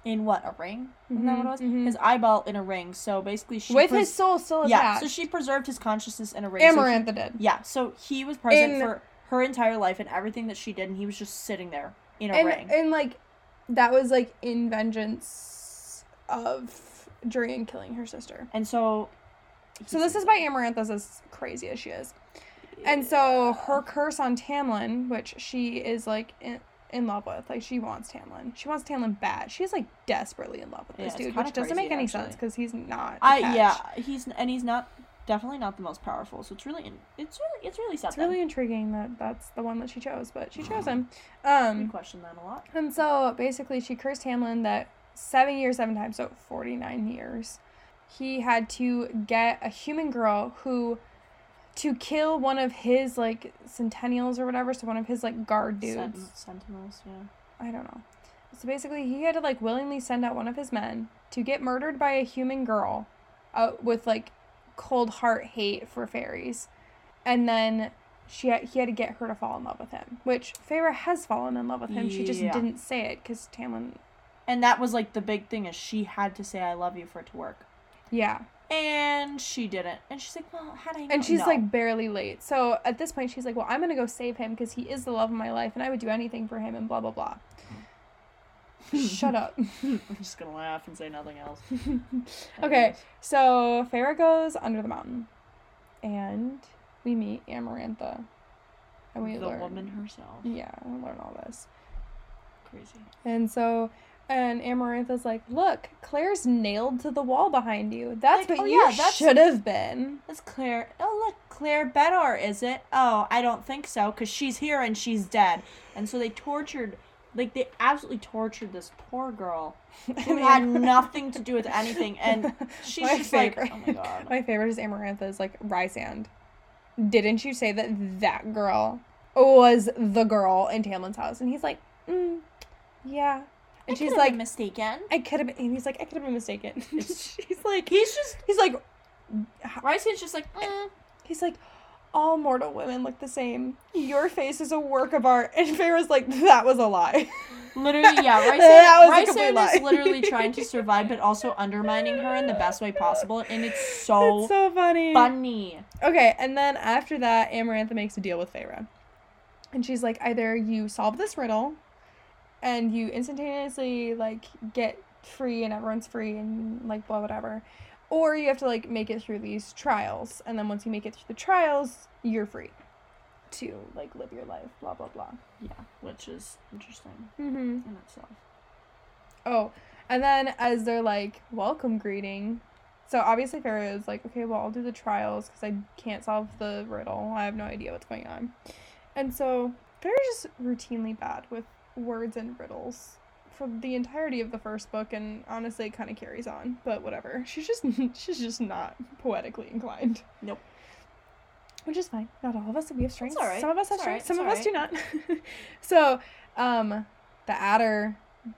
in, what, a ring? Mm-hmm. Isn't that what it was? Mm-hmm. His eyeball in a ring, so basically she... With pres- his soul still attached. Yeah, so she preserved his consciousness in a ring. Amarantha so did. Yeah, so he was present in- for... her entire life and everything that she did, and he was just sitting there in a and, ring. And, like, that was, like, in vengeance of Jurian killing her sister. And so... So this is why Amarantha's as crazy as she is. Yeah. And so her curse on Tamlin, which she is, like, in, in love with. Like, she wants Tamlin. She wants Tamlin bad. She's, like, desperately in love with this yeah, dude, which doesn't make any actually. sense because he's not I catch. Yeah, he's and he's not... Definitely not the most powerful, so it's really, in, it's really, it's really sad. It's then. really intriguing that that's the one that she chose, but she chose him. Um, you question that a lot. And so, basically, she cursed Tamlin that seven years, seven times, so forty-nine years, he had to get a human girl who, to kill one of his, like, centennials or whatever, so one of his, like, guard dudes. Sent- sentinels, yeah. I don't know. So, basically, he had to, like, willingly send out one of his men to get murdered by a human girl uh, with, like, cold heart hate for fairies, and then she had, he had to get her to fall in love with him, which Feyre has fallen in love with him. Yeah. She just didn't say it because Tamlin, and that was like the big thing, is she had to say I love you for it to work. Yeah, and she didn't, and she's like, well, how do I know? And she's no. like barely late. So at this point she's like, well, I'm gonna go save him because he is the love of my life and I would do anything for him and blah blah blah. Shut up. I'm just gonna laugh and say nothing else. Okay, so Feyre goes under the mountain, and we meet Amarantha, and we the learn the woman herself. Yeah, we learn all this. Crazy. And so, and Amarantha's like, "Look, Claire's nailed to the wall behind you. That's like, what oh, you yeah, should have been." That's Claire. Oh look, Clare Beddor, is it? Oh, I don't think so, cause she's here and she's dead. And so they tortured. Like, they absolutely tortured this poor girl who had nothing to do with anything, and she's my just favorite. like, oh my god. My favorite is Amarantha's, like, Rhysand. Didn't you say that that girl was the girl in Tamlin's house? And he's like, mm, yeah. And I she's like, been mistaken. I could have been, and he's like, I could have been mistaken. She's like, he's just, he's like, Rhysand's just like, mm. He's like, all mortal women look the same. Your face is a work of art. And Feyre's like, that was a lie. Literally, yeah. Rhysand, that was Rhysand a complete lie. Is literally trying to survive, but also undermining her in the best way possible. And it's so, it's so funny. funny. Okay, and then after that, Amarantha makes a deal with Feyre. And she's like, either you solve this riddle, and you instantaneously, like, get free, and everyone's free, and, like, blah, whatever. Or you have to, like, make it through these trials. And then once you make it through the trials, you're free to, like, live your life, blah, blah, blah. Yeah, which is interesting mm-hmm. in itself. Oh, and then as they're, like, welcome greeting. So, obviously, Feyre is like, okay, well, I'll do the trials because I can't solve the riddle. I have no idea what's going on. And so, Feyre's just routinely bad with words and riddles. For the entirety of the first book, and honestly, it kind of carries on, but whatever. She's just she's just not poetically inclined. Nope. Which is fine. Not all of us. We have strengths. All right. Some of us have it's strengths. Right. Some it's of right. us do not. So, um, the Attor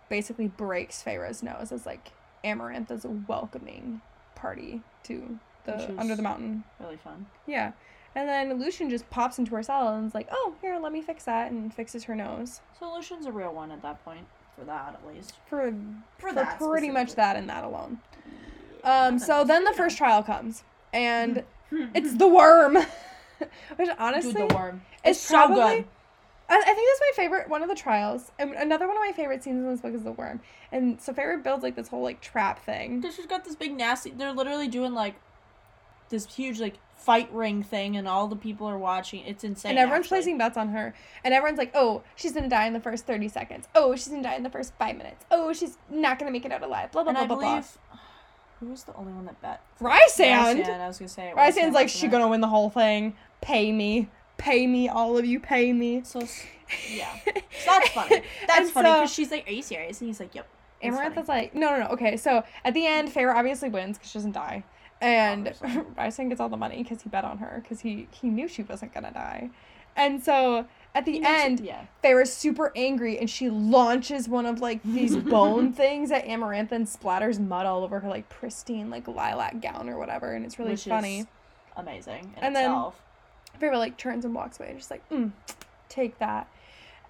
basically breaks Feyre's nose as, like, Amarantha's welcoming party to the Under the Mountain. Really fun. Yeah. And then Lucien just pops into her cell and is like, oh, here, let me fix that, and fixes her nose. So Lucian's a real one at that point. For that, at least. For, for, for that pretty much that and that alone. Um, so then the first trial comes. And it's the worm. Which, honestly, dude, the worm. It's, it's probably, so good. I, I think that's my favorite, one of the trials. And another one of my favorite scenes in this book is the worm. And so Feyre builds, like, this whole, like, trap thing. She's got this big nasty, they're literally doing, like, this huge, like, fight ring thing, and all the people are watching. It's insane. And everyone's actually. placing bets on her, and everyone's like, oh, she's gonna die in the first thirty seconds. Oh, she's gonna die in the first five minutes. Oh, she's not gonna make it out alive, blah blah and blah I blah believe, blah who was the only one that bet? Rhysand! Rhysand, I was gonna say. Rhysand's like, she's gonna win the whole thing. Pay me. Pay me, all of you, pay me. So, yeah. So that's funny. That's funny, because so, she's like, are you serious? And he's like, yep. Amarantha's like, no, no, no, okay, so, at the end, Feyre obviously wins, because she doesn't die. And Rhysand gets all the money because he bet on her because he, he knew she wasn't going to die. And so at the end, she, yeah. Feyre's super angry and she launches one of, like, these bone things at Amarantha and splatters mud all over her, like, pristine, like, lilac gown or whatever. And it's really Which funny. Is amazing in and itself. Then Feyre, like, turns and walks away and she's like, mm, take that.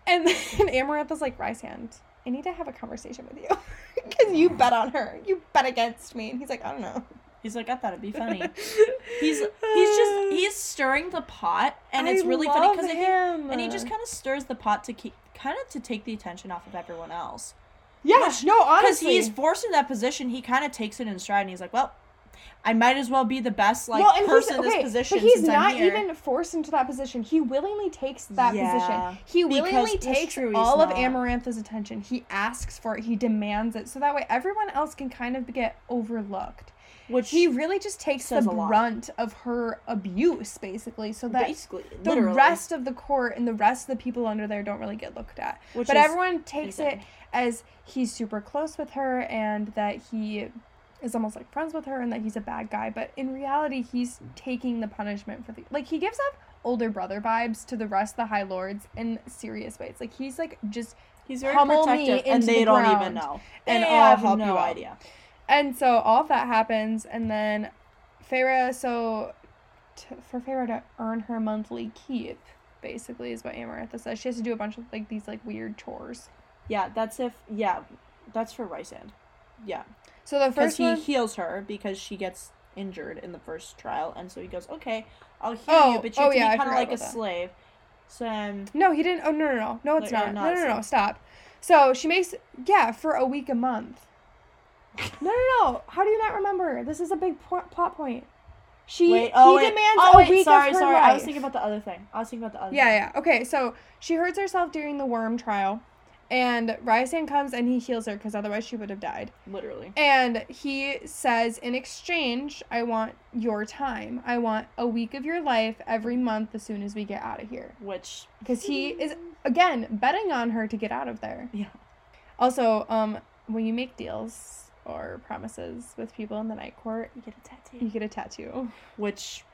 And then Amarantha's like, Rhysand, I need to have a conversation with you because you bet on her. You bet against me. And he's like, I don't know. He's like, I thought it'd be funny. he's he's just he's stirring the pot, and I it's really love funny because him. He, and he just kind of stirs the pot to keep kind of to take the attention off of everyone else. Yeah, Which, no, honestly, because he's forced in that position, he kind of takes it in stride, and he's like, well, I might as well be the best like well, person in this okay, position. But he's since not I'm here. even forced into that position. He willingly takes that yeah, position. He willingly takes true, all of not. Amarantha's attention. He asks for it. He demands it. So that way everyone else can kind of get overlooked. Which he really just takes the brunt of her abuse, basically, so that basically, the literally. rest of the court and the rest of the people under there don't really get looked at. Which but everyone takes amazing. it as he's super close with her and that he is almost like friends with her and that he's a bad guy, but in reality he's taking the punishment for the like he gives up older brother vibes to the rest of the High Lords in serious ways. Like he's like just he's very protective and they the don't ground, even know and they I'll have help no you out. idea. And so all of that happens, and then Feyre so to, for Feyre to earn her monthly keep basically is what Amarantha says. She has to do a bunch of like these like weird chores. Yeah, that's if yeah, that's for Rhysand. Yeah. So the first Because he one, heals her because she gets injured in the first trial, and so he goes, okay, I'll heal oh, you, but you have oh, to yeah, be kind of like a that. slave. So um, No, he didn't. Oh, no, no, no. No, it's like, not. not. No, no, no, no, stop. So she makes, yeah, for a week, a month. No, no, no. How do you not remember? This is a big po- plot point. She wait, oh, he wait, demands oh, wait, a week sorry, of her sorry. life. I was thinking about the other thing. I was thinking about the other yeah, thing. Yeah, yeah. Okay, so she hurts herself during the worm trial. And Rhysand comes and he heals her because otherwise she would have died. Literally. And he says, in exchange, I want your time. I want a week of your life every month as soon as we get out of here. Which. Because he is, again, betting on her to get out of there. Yeah. Also, um, when you make deals or promises with people in the Night Court, you get a tattoo. You get a tattoo. Which.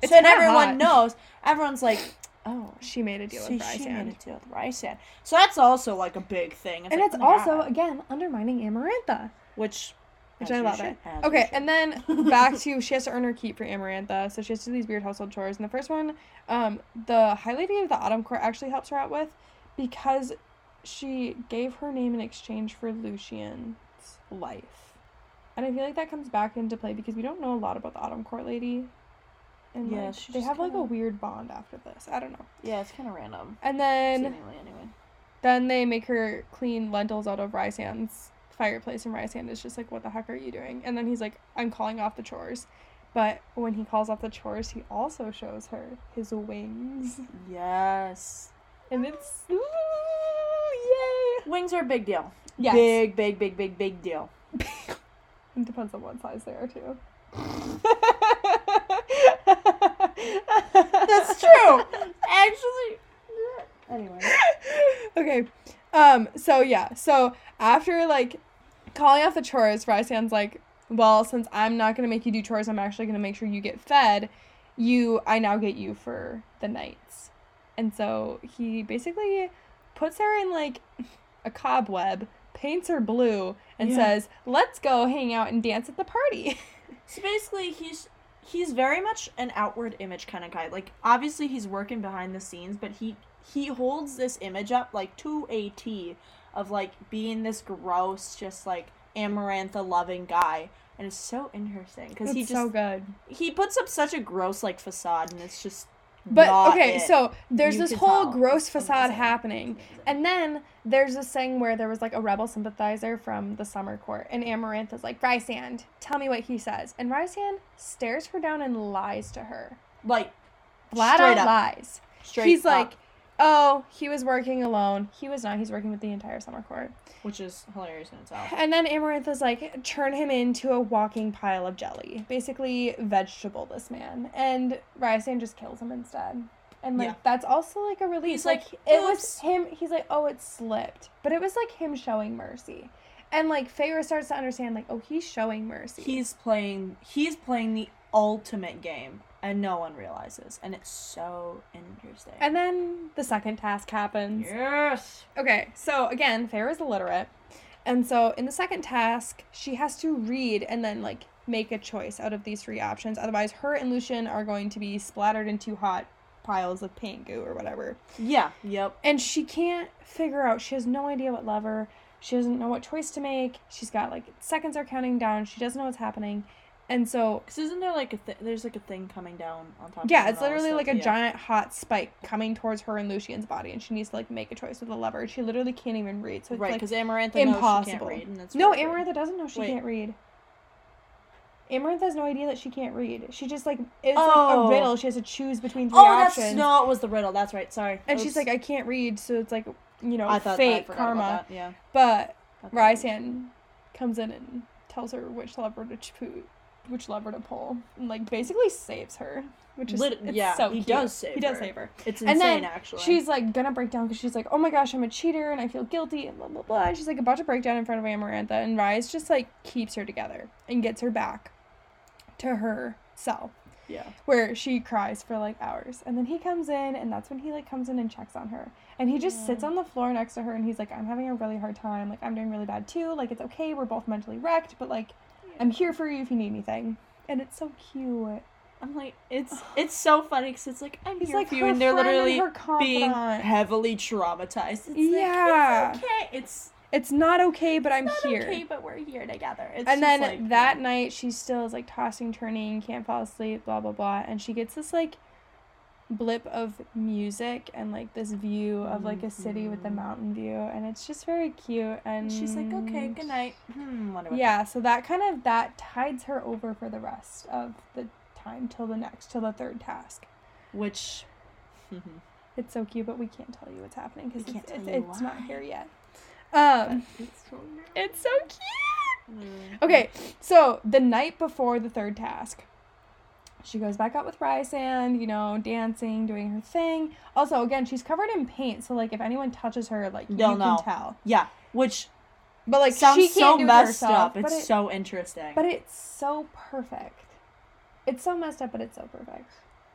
It's so then everyone hot. knows. Everyone's like. Oh, she made a deal so with Rhysand. She made a deal with Rhysand. So that's also, like, a big thing. It's and like, it's oh also, God. again, undermining Amarantha. Which, which I love it. Okay, and then back to she has to earn her keep for Amarantha. So she has to do these weird household chores. And the first one, um, the High Lady of the Autumn Court actually helps her out with because she gave her name in exchange for Lucien's life. And I feel like that comes back into play because we don't know a lot about the Autumn Court Lady. And yeah, like, they have, kinda, like, a weird bond after this. I don't know. Yeah, it's kind of random. And then... Seemingly, anyway. Then they make her clean lentils out of Rhysand's fireplace, and Rhysand is just like, what the heck are you doing? And then he's like, I'm calling off the chores. But when he calls off the chores, he also shows her his wings. Yes. And it's... Ooh, yay! Wings are a big deal. Yes. Big, big, big, big, big deal. It depends on what size they are, too. That's true. Actually, anyway. Okay. Um. So yeah. So after like calling off the chores, Rhysand's like, well, since I'm not gonna make you do chores, I'm actually gonna make sure you get fed. You, I now get you for the nights. And so he basically puts her in like a cobweb, paints her blue, and yeah. says, "Let's go hang out and dance at the party." So basically, he's. He's very much an outward image kind of guy. Like, obviously, he's working behind the scenes, but he, he holds this image up, like, to a T of, like, being this gross, just, like, Amarantha-loving guy. And it's so interesting. Because he just... so good. He puts up such a gross, like, facade, and it's just But, not okay, it. so there's you this whole tell. gross it's facade amazing. happening. And then there's this thing where there was, like, a rebel sympathizer from the summer court. And Amarantha's like, Rhysand, tell me what he says. And Rhysand stares her down and lies to her. Like, flat out up. lies. Straight He's up. like, oh, he was working alone. He was not. He's working with the entire summer court. Which is hilarious in itself. And then Amarantha's like, turn him into a walking pile of jelly. Basically, vegetable this man. And Rhysand just kills him instead. And, like, yeah. that's also, like, a release. He's like, like it was him. He's like, oh, it slipped. But it was, like, him showing mercy. And, like, Feyre starts to understand, like, oh, he's showing mercy. He's playing, he's playing the ultimate game. And no one realizes. And it's so interesting. And then the second task happens. Yes! Okay, so again, Feyre is illiterate. And so in the second task, she has to read and then, like, make a choice out of these three options. Otherwise, her and Lucien are going to be splattered into hot piles of paint goo or whatever. Yeah, yep. And she can't figure out. She has no idea what lever. She doesn't know what choice to make. She's got, like, seconds are counting down. She doesn't know what's happening. And so... Because isn't there like a th- there's like a thing coming down on top yeah, of Yeah, it's literally like a yeah. giant hot spike coming towards her and Lucien's body, and she needs to like make a choice with a lever. She literally can't even read, so it's right, like Amarantha impossible. Knows she can't read, and no, Amarantha doesn't know she Wait. can't read. Amarantha has no idea that she can't read. She just like, it's oh. like a riddle. She has to choose between three oh, options. Oh, that's, no, it was the riddle. That's right, sorry. And Oops. she's like, I can't read, so it's like, you know, I thought, fate, I karma. About that. Yeah. But Rhysand comes in and tells her which lever to choose. which lever to pull, and, like, basically saves her, which is, Lit- it's yeah, so he cute. does save he her. He does save her. It's insane, and then actually. she's, like, gonna break down, because she's like, oh my gosh, I'm a cheater, and I feel guilty, and blah, blah, blah. She's, like, about to break down in front of Amarantha, and Rhys just, like, keeps her together, and gets her back to herself. Yeah. Where she cries for, like, hours, and then he comes in, and that's when he, like, comes in and checks on her, and he just yeah. sits on the floor next to her, and he's like, I'm having a really hard time, like, I'm doing really bad, too, like, it's okay, we're both mentally wrecked, but, like, I'm here for you if you need anything. And it's so cute. I'm like, it's it's so funny because it's like, I'm He's here like for you. And they're literally and being heavily traumatized. It's yeah. Like, it's okay. It's, it's not okay, but it's I'm not here. It's okay, but we're here together. It's and then like, that yeah. night, she still is like tossing, turning, can't fall asleep, blah, blah, blah. And she gets this like blip of music and like this view of like a city with the mountain view, and it's just very cute, and she's like, okay, good night. hmm, yeah that. So that kind of that tides her over for the rest of the time till the next till the third task, which it's so cute, but we can't tell you what's happening because it's, it's, it's not here yet. um it's so, it's so cute. mm. Okay, so the night before the third task, she goes back out with Rhysand, you know, dancing, doing her thing. Also, again, she's covered in paint, so, like, if anyone touches her, like, You'll you know. can tell. Yeah, which but like sounds she can't so do messed it herself, up. It's it, so interesting. But it's so perfect. It's so messed up, but it's so perfect.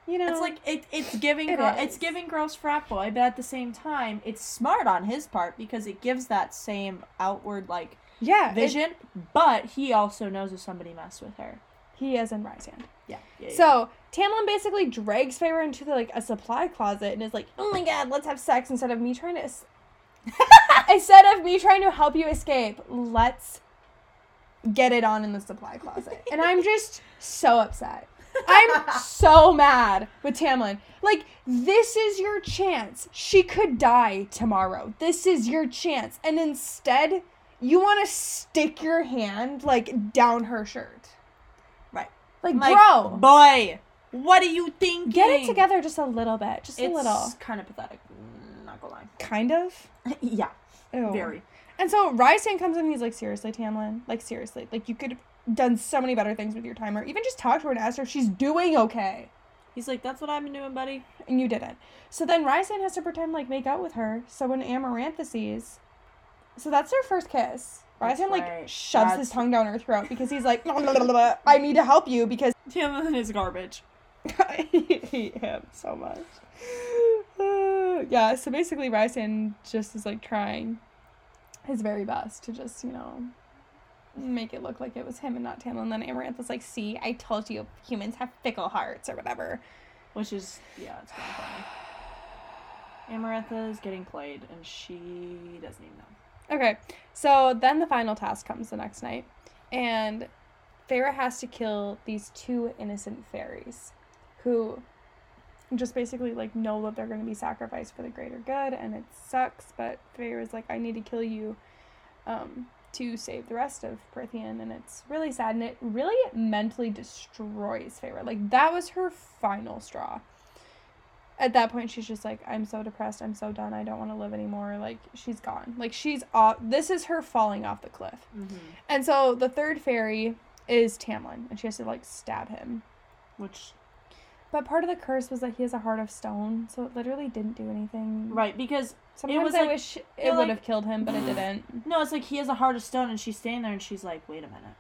You know? It's like, it, it's giving it gro- it's giving gross frat boy, but at the same time, it's smart on his part because it gives that same outward, like, yeah, vision, it, but he also knows if somebody messed with her. He is in Rhysand. Yeah. yeah, yeah. So, Tamlin basically drags Feyre into, the, like, a supply closet and is like, oh my god, let's have sex instead of me trying to... Es- instead of me trying to help you escape, let's get it on in the supply closet. And I'm just so upset. I'm so mad with Tamlin. Like, this is your chance. She could die tomorrow. This is your chance. And instead, you want to stick your hand, like, down her shirt. Like, like, bro. Boy. What are you thinking? Get it together just a little bit. Just it's a little. It's kind of pathetic. Not gonna lie. Kind of? Yeah. Ew. Very. And so Rhysand comes in and he's like, seriously, Tamlin? Like, seriously. Like, you could have done so many better things with your time. Or even just talk to her and ask her if she's doing okay. He's like, that's what I've been doing, buddy. And you didn't. So then Rhysand has to pretend, like, make out with her. So when Amarantha sees... So that's their first kiss. Rhysand, like, right. shoves That's... his tongue down her throat because he's like, blah, blah, blah, blah, I need to help you because... Tamlin is garbage. I hate him so much. Uh, yeah, so basically Rhysand just is, like, trying his very best to just, you know, make it look like it was him and not Tamlin. And then Amarantha's like, see, I told you humans have fickle hearts or whatever. Which is, yeah, it's kind of funny. Amarantha is getting played and she doesn't even know. Okay, so then the final task comes the next night, and Feyre has to kill these two innocent fairies who just basically, like, know that they're going to be sacrificed for the greater good, and it sucks, but Feyre's like, I need to kill you um, to save the rest of Prythian, and it's really sad, and it really mentally destroys Feyre. Like, that was her final straw. At that point, she's just like, I'm so depressed, I'm so done, I don't want to live anymore, like, she's gone. Like, she's off, this is her falling off the cliff. Mm-hmm. And so, the third fairy is Tamlin, and she has to, like, stab him. Which... But part of the curse was that he has a heart of stone, so it literally didn't do anything. Right, because... Sometimes it was I like, wish it would have like, killed him, but it didn't. No, it's like, he has a heart of stone, and she's standing there, and she's like, wait a minute.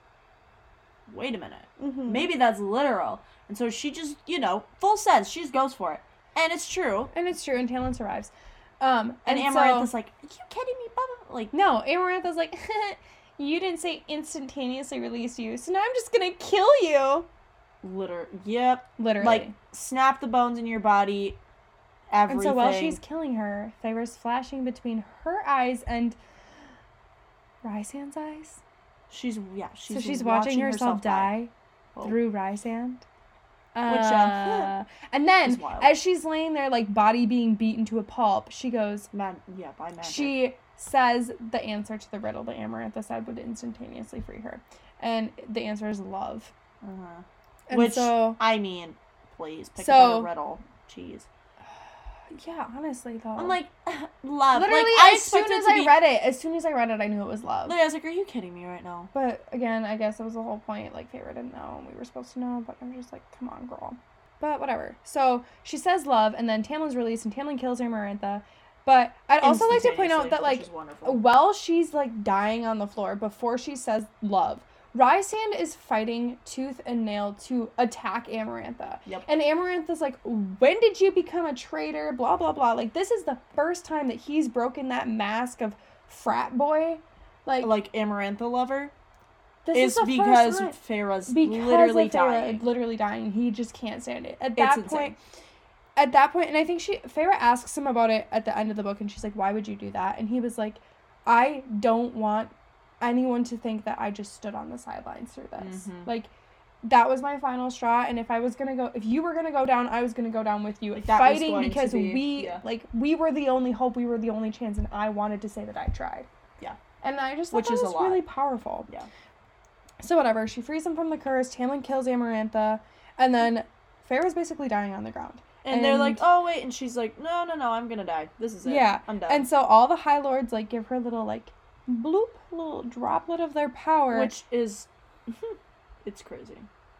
Wait a minute. Mm-hmm. Maybe that's literal. And so, she just, you know, full sense, she just goes for it. And it's true. And it's true, and Tamlin survives. Um, and, and Amarantha's so, like, are you kidding me, Bubba? Like, no, Amarantha's like, you didn't say instantaneously release you, so now I'm just gonna kill you. Literally. Yep. Literally. Like, snap the bones in your body, everything. And so while she's killing her, Feyre's flashing between her eyes and Rhysand's eyes. She's, yeah, she's So she's watching, watching herself, herself die. die. oh. through Rhysand. Uh, Which, uh, yeah. And then, as she's laying there, like, body being beaten to a pulp, she goes... Man- yeah, by magic. She says the answer to the riddle that Amarantha said would instantaneously free her. And the answer is love. Uh-huh. And Which, so, I mean, please, pick so, up a riddle. Jeez. Yeah, honestly, though. I'm like, love. Literally, like, as soon as I be... read it, as soon as I read it, I knew it was love. Literally, I was like, are you kidding me right now? But, again, I guess that was the whole point. Like, Feyre didn't know, and we were supposed to know, but I'm just like, come on, girl. But, whatever. So, she says love, and then Tamlin's released, and Tamlin kills Amarantha. But I'd also like to point out that, like, while she's, like, dying on the floor, before she says love, Rhysand is fighting tooth and nail to attack Amarantha. Yep. And Amarantha's like, when did you become a traitor? Blah, blah, blah. Like, this is the first time that he's broken that mask of frat boy. Like, like Amarantha lover? This is the because first time. Feyre's because literally Feyre, dying. literally dying. He just can't stand it. At that it's point, insane. At that point, and I think she Feyre asks him about it at the end of the book, and she's like, why would you do that? And he was like, I don't want anyone to think that I just stood on the sidelines through this. Mm-hmm. Like, that was my final straw, and if I was gonna go, if you were gonna go down, I was gonna go down with you, like, that fighting because be, we, yeah. like, we were the only hope, we were the only chance, and I wanted to say that I tried. Yeah. And I just thought Which that is was really powerful. Yeah. So whatever, she frees him from the curse, Tamlin kills Amarantha, and then Feyre was basically dying on the ground. And, and they're like, oh, wait, and she's like, no, no, no, I'm gonna die. This is it. Yeah. I'm done. And so all the High Lords, like, give her little, like, bloop, little droplet of their power. Which is, it's crazy.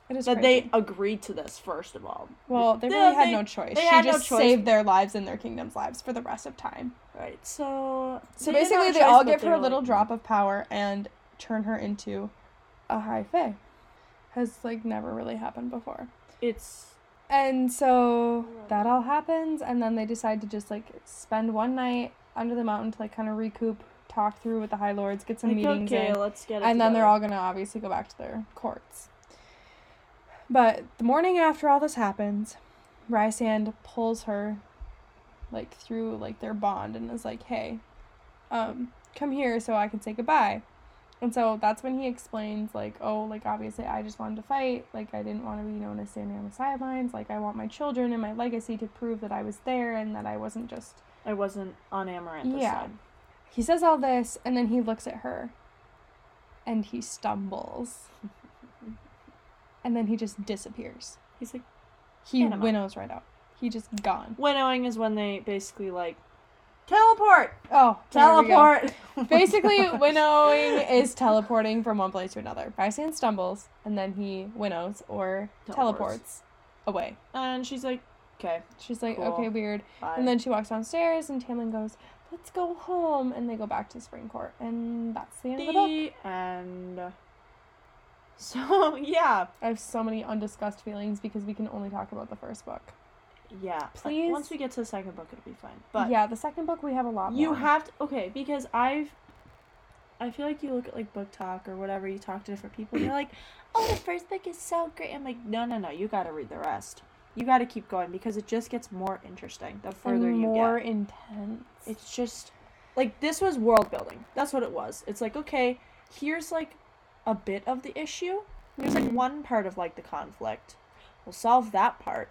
It is that crazy. They agreed to this, first of all. Well, they really they, had they, no choice. They she had just no choice. Saved their lives and their kingdom's lives for the rest of time. Right, so... So they basically they choice, all give her a little like, drop of power and turn her into a high fae. Has, like, never really happened before. It's... And so that all happens, and then they decide to just, like, spend one night under the mountain to, like, kind of recoup, talk through with the High Lords, get some like, meetings okay, in, let's get it and together. Then they're all going to obviously go back to their courts. But the morning after all this happens, Rhysand pulls her, like, through, like, their bond and is like, hey, um, come here so I can say goodbye. And so that's when he explains, like, oh, like, obviously I just wanted to fight, like, I didn't want to be known as standing on the sidelines, like, I want my children and my legacy to prove that I was there and that I wasn't just... I wasn't on Amarantha's yeah. side. He says all this, and then he looks at her, and he stumbles, and then he just disappears. He's like, he winnows right out. He just gone. Winnowing is when they basically like teleport. Oh, teleport. Basically, oh winnowing is teleporting from one place to another. Rhysand stumbles, and then he winnows or teleports, teleports away. And she's like, okay. She's like, cool. Okay, weird. Bye. And then she walks downstairs, and Tamlin goes, let's go home, and they go back to Spring Court, and that's the end the of the book. And so, yeah. I have so many undiscussed feelings because we can only talk about the first book. Yeah. Please. Like, once we get to the second book, it'll be fine. But yeah, the second book, we have a lot you more. You have to, okay, because I've, I feel like you look at, like, book talk or whatever, you talk to different people, and you're like, oh, the first book is so great. I'm like, no, no, no, you gotta read the rest. You gotta keep going because it just gets more interesting the further you get. More intense. It's just, like, this was world building. That's what it was. It's like, okay, here's, like, a bit of the issue. Here's, like, one part of, like, the conflict. We'll solve that part,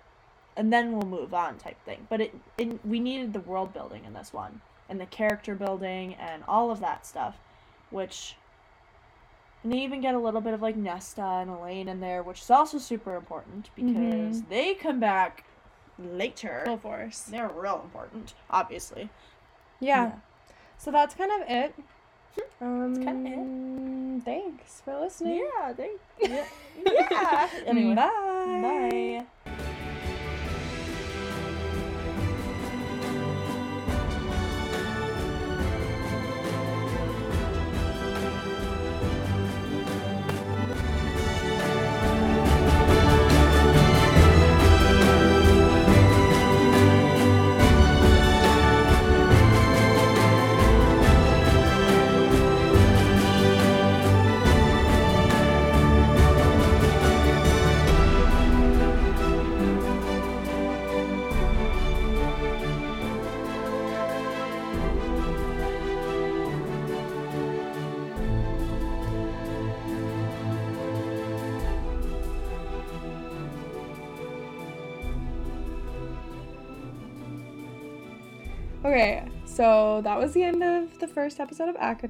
and then we'll move on type thing. But it, it we needed the world building in this one, and the character building, and all of that stuff, which... And they even get a little bit of, like, Nesta and Elaine in there, which is also super important, because mm-hmm. they come back later. Of course. They're real important, obviously. Yeah. yeah. So that's kind of it. Um, that's kind of it. Thanks for listening. Yeah, thanks. Yeah. yeah. Anyway. Bye. Bye. Okay, so that was the end of the first episode of ACOTAR,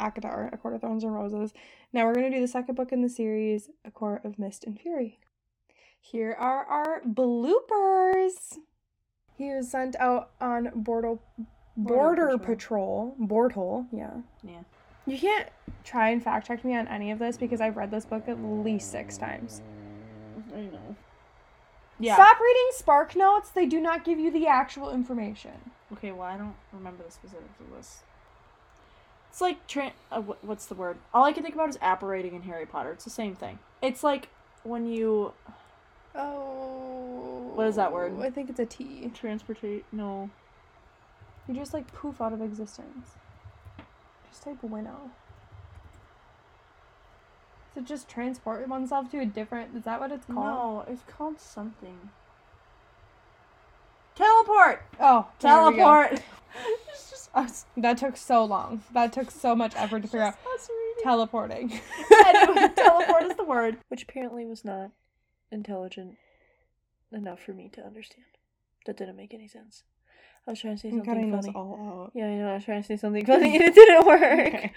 A Court of Thorns and Roses. Now we're going to do the second book in the series, A Court of Mist and Fury. Here are our bloopers. He was sent out on Bortle, Border, Border Patrol. Patrol. Bortle, yeah. Yeah. You can't try and fact check me on any of this because I've read this book at least six times. I know. Yeah. Stop reading Spark Notes. They do not give you the actual information. Okay, well, I don't remember the specifics of this. It's like, tra- uh, what's the word? All I can think about is apparating in Harry Potter. It's the same thing. It's like when you... Oh. What is that word? I think it's a T. Transportate? No. You just, like, poof out of existence. Just type winnow. So just transport oneself to a different... Is that what it's called? No, it's called something. Teleport! Oh, teleport! It's just us. That took so long. That took so much effort to figure out. Us reading. Teleporting. Anyway, teleport is the word. Which apparently was not intelligent enough for me to understand. That didn't make any sense. I was trying to say something funny. All out. Yeah, I know. I was trying to say something funny and it didn't work. Okay.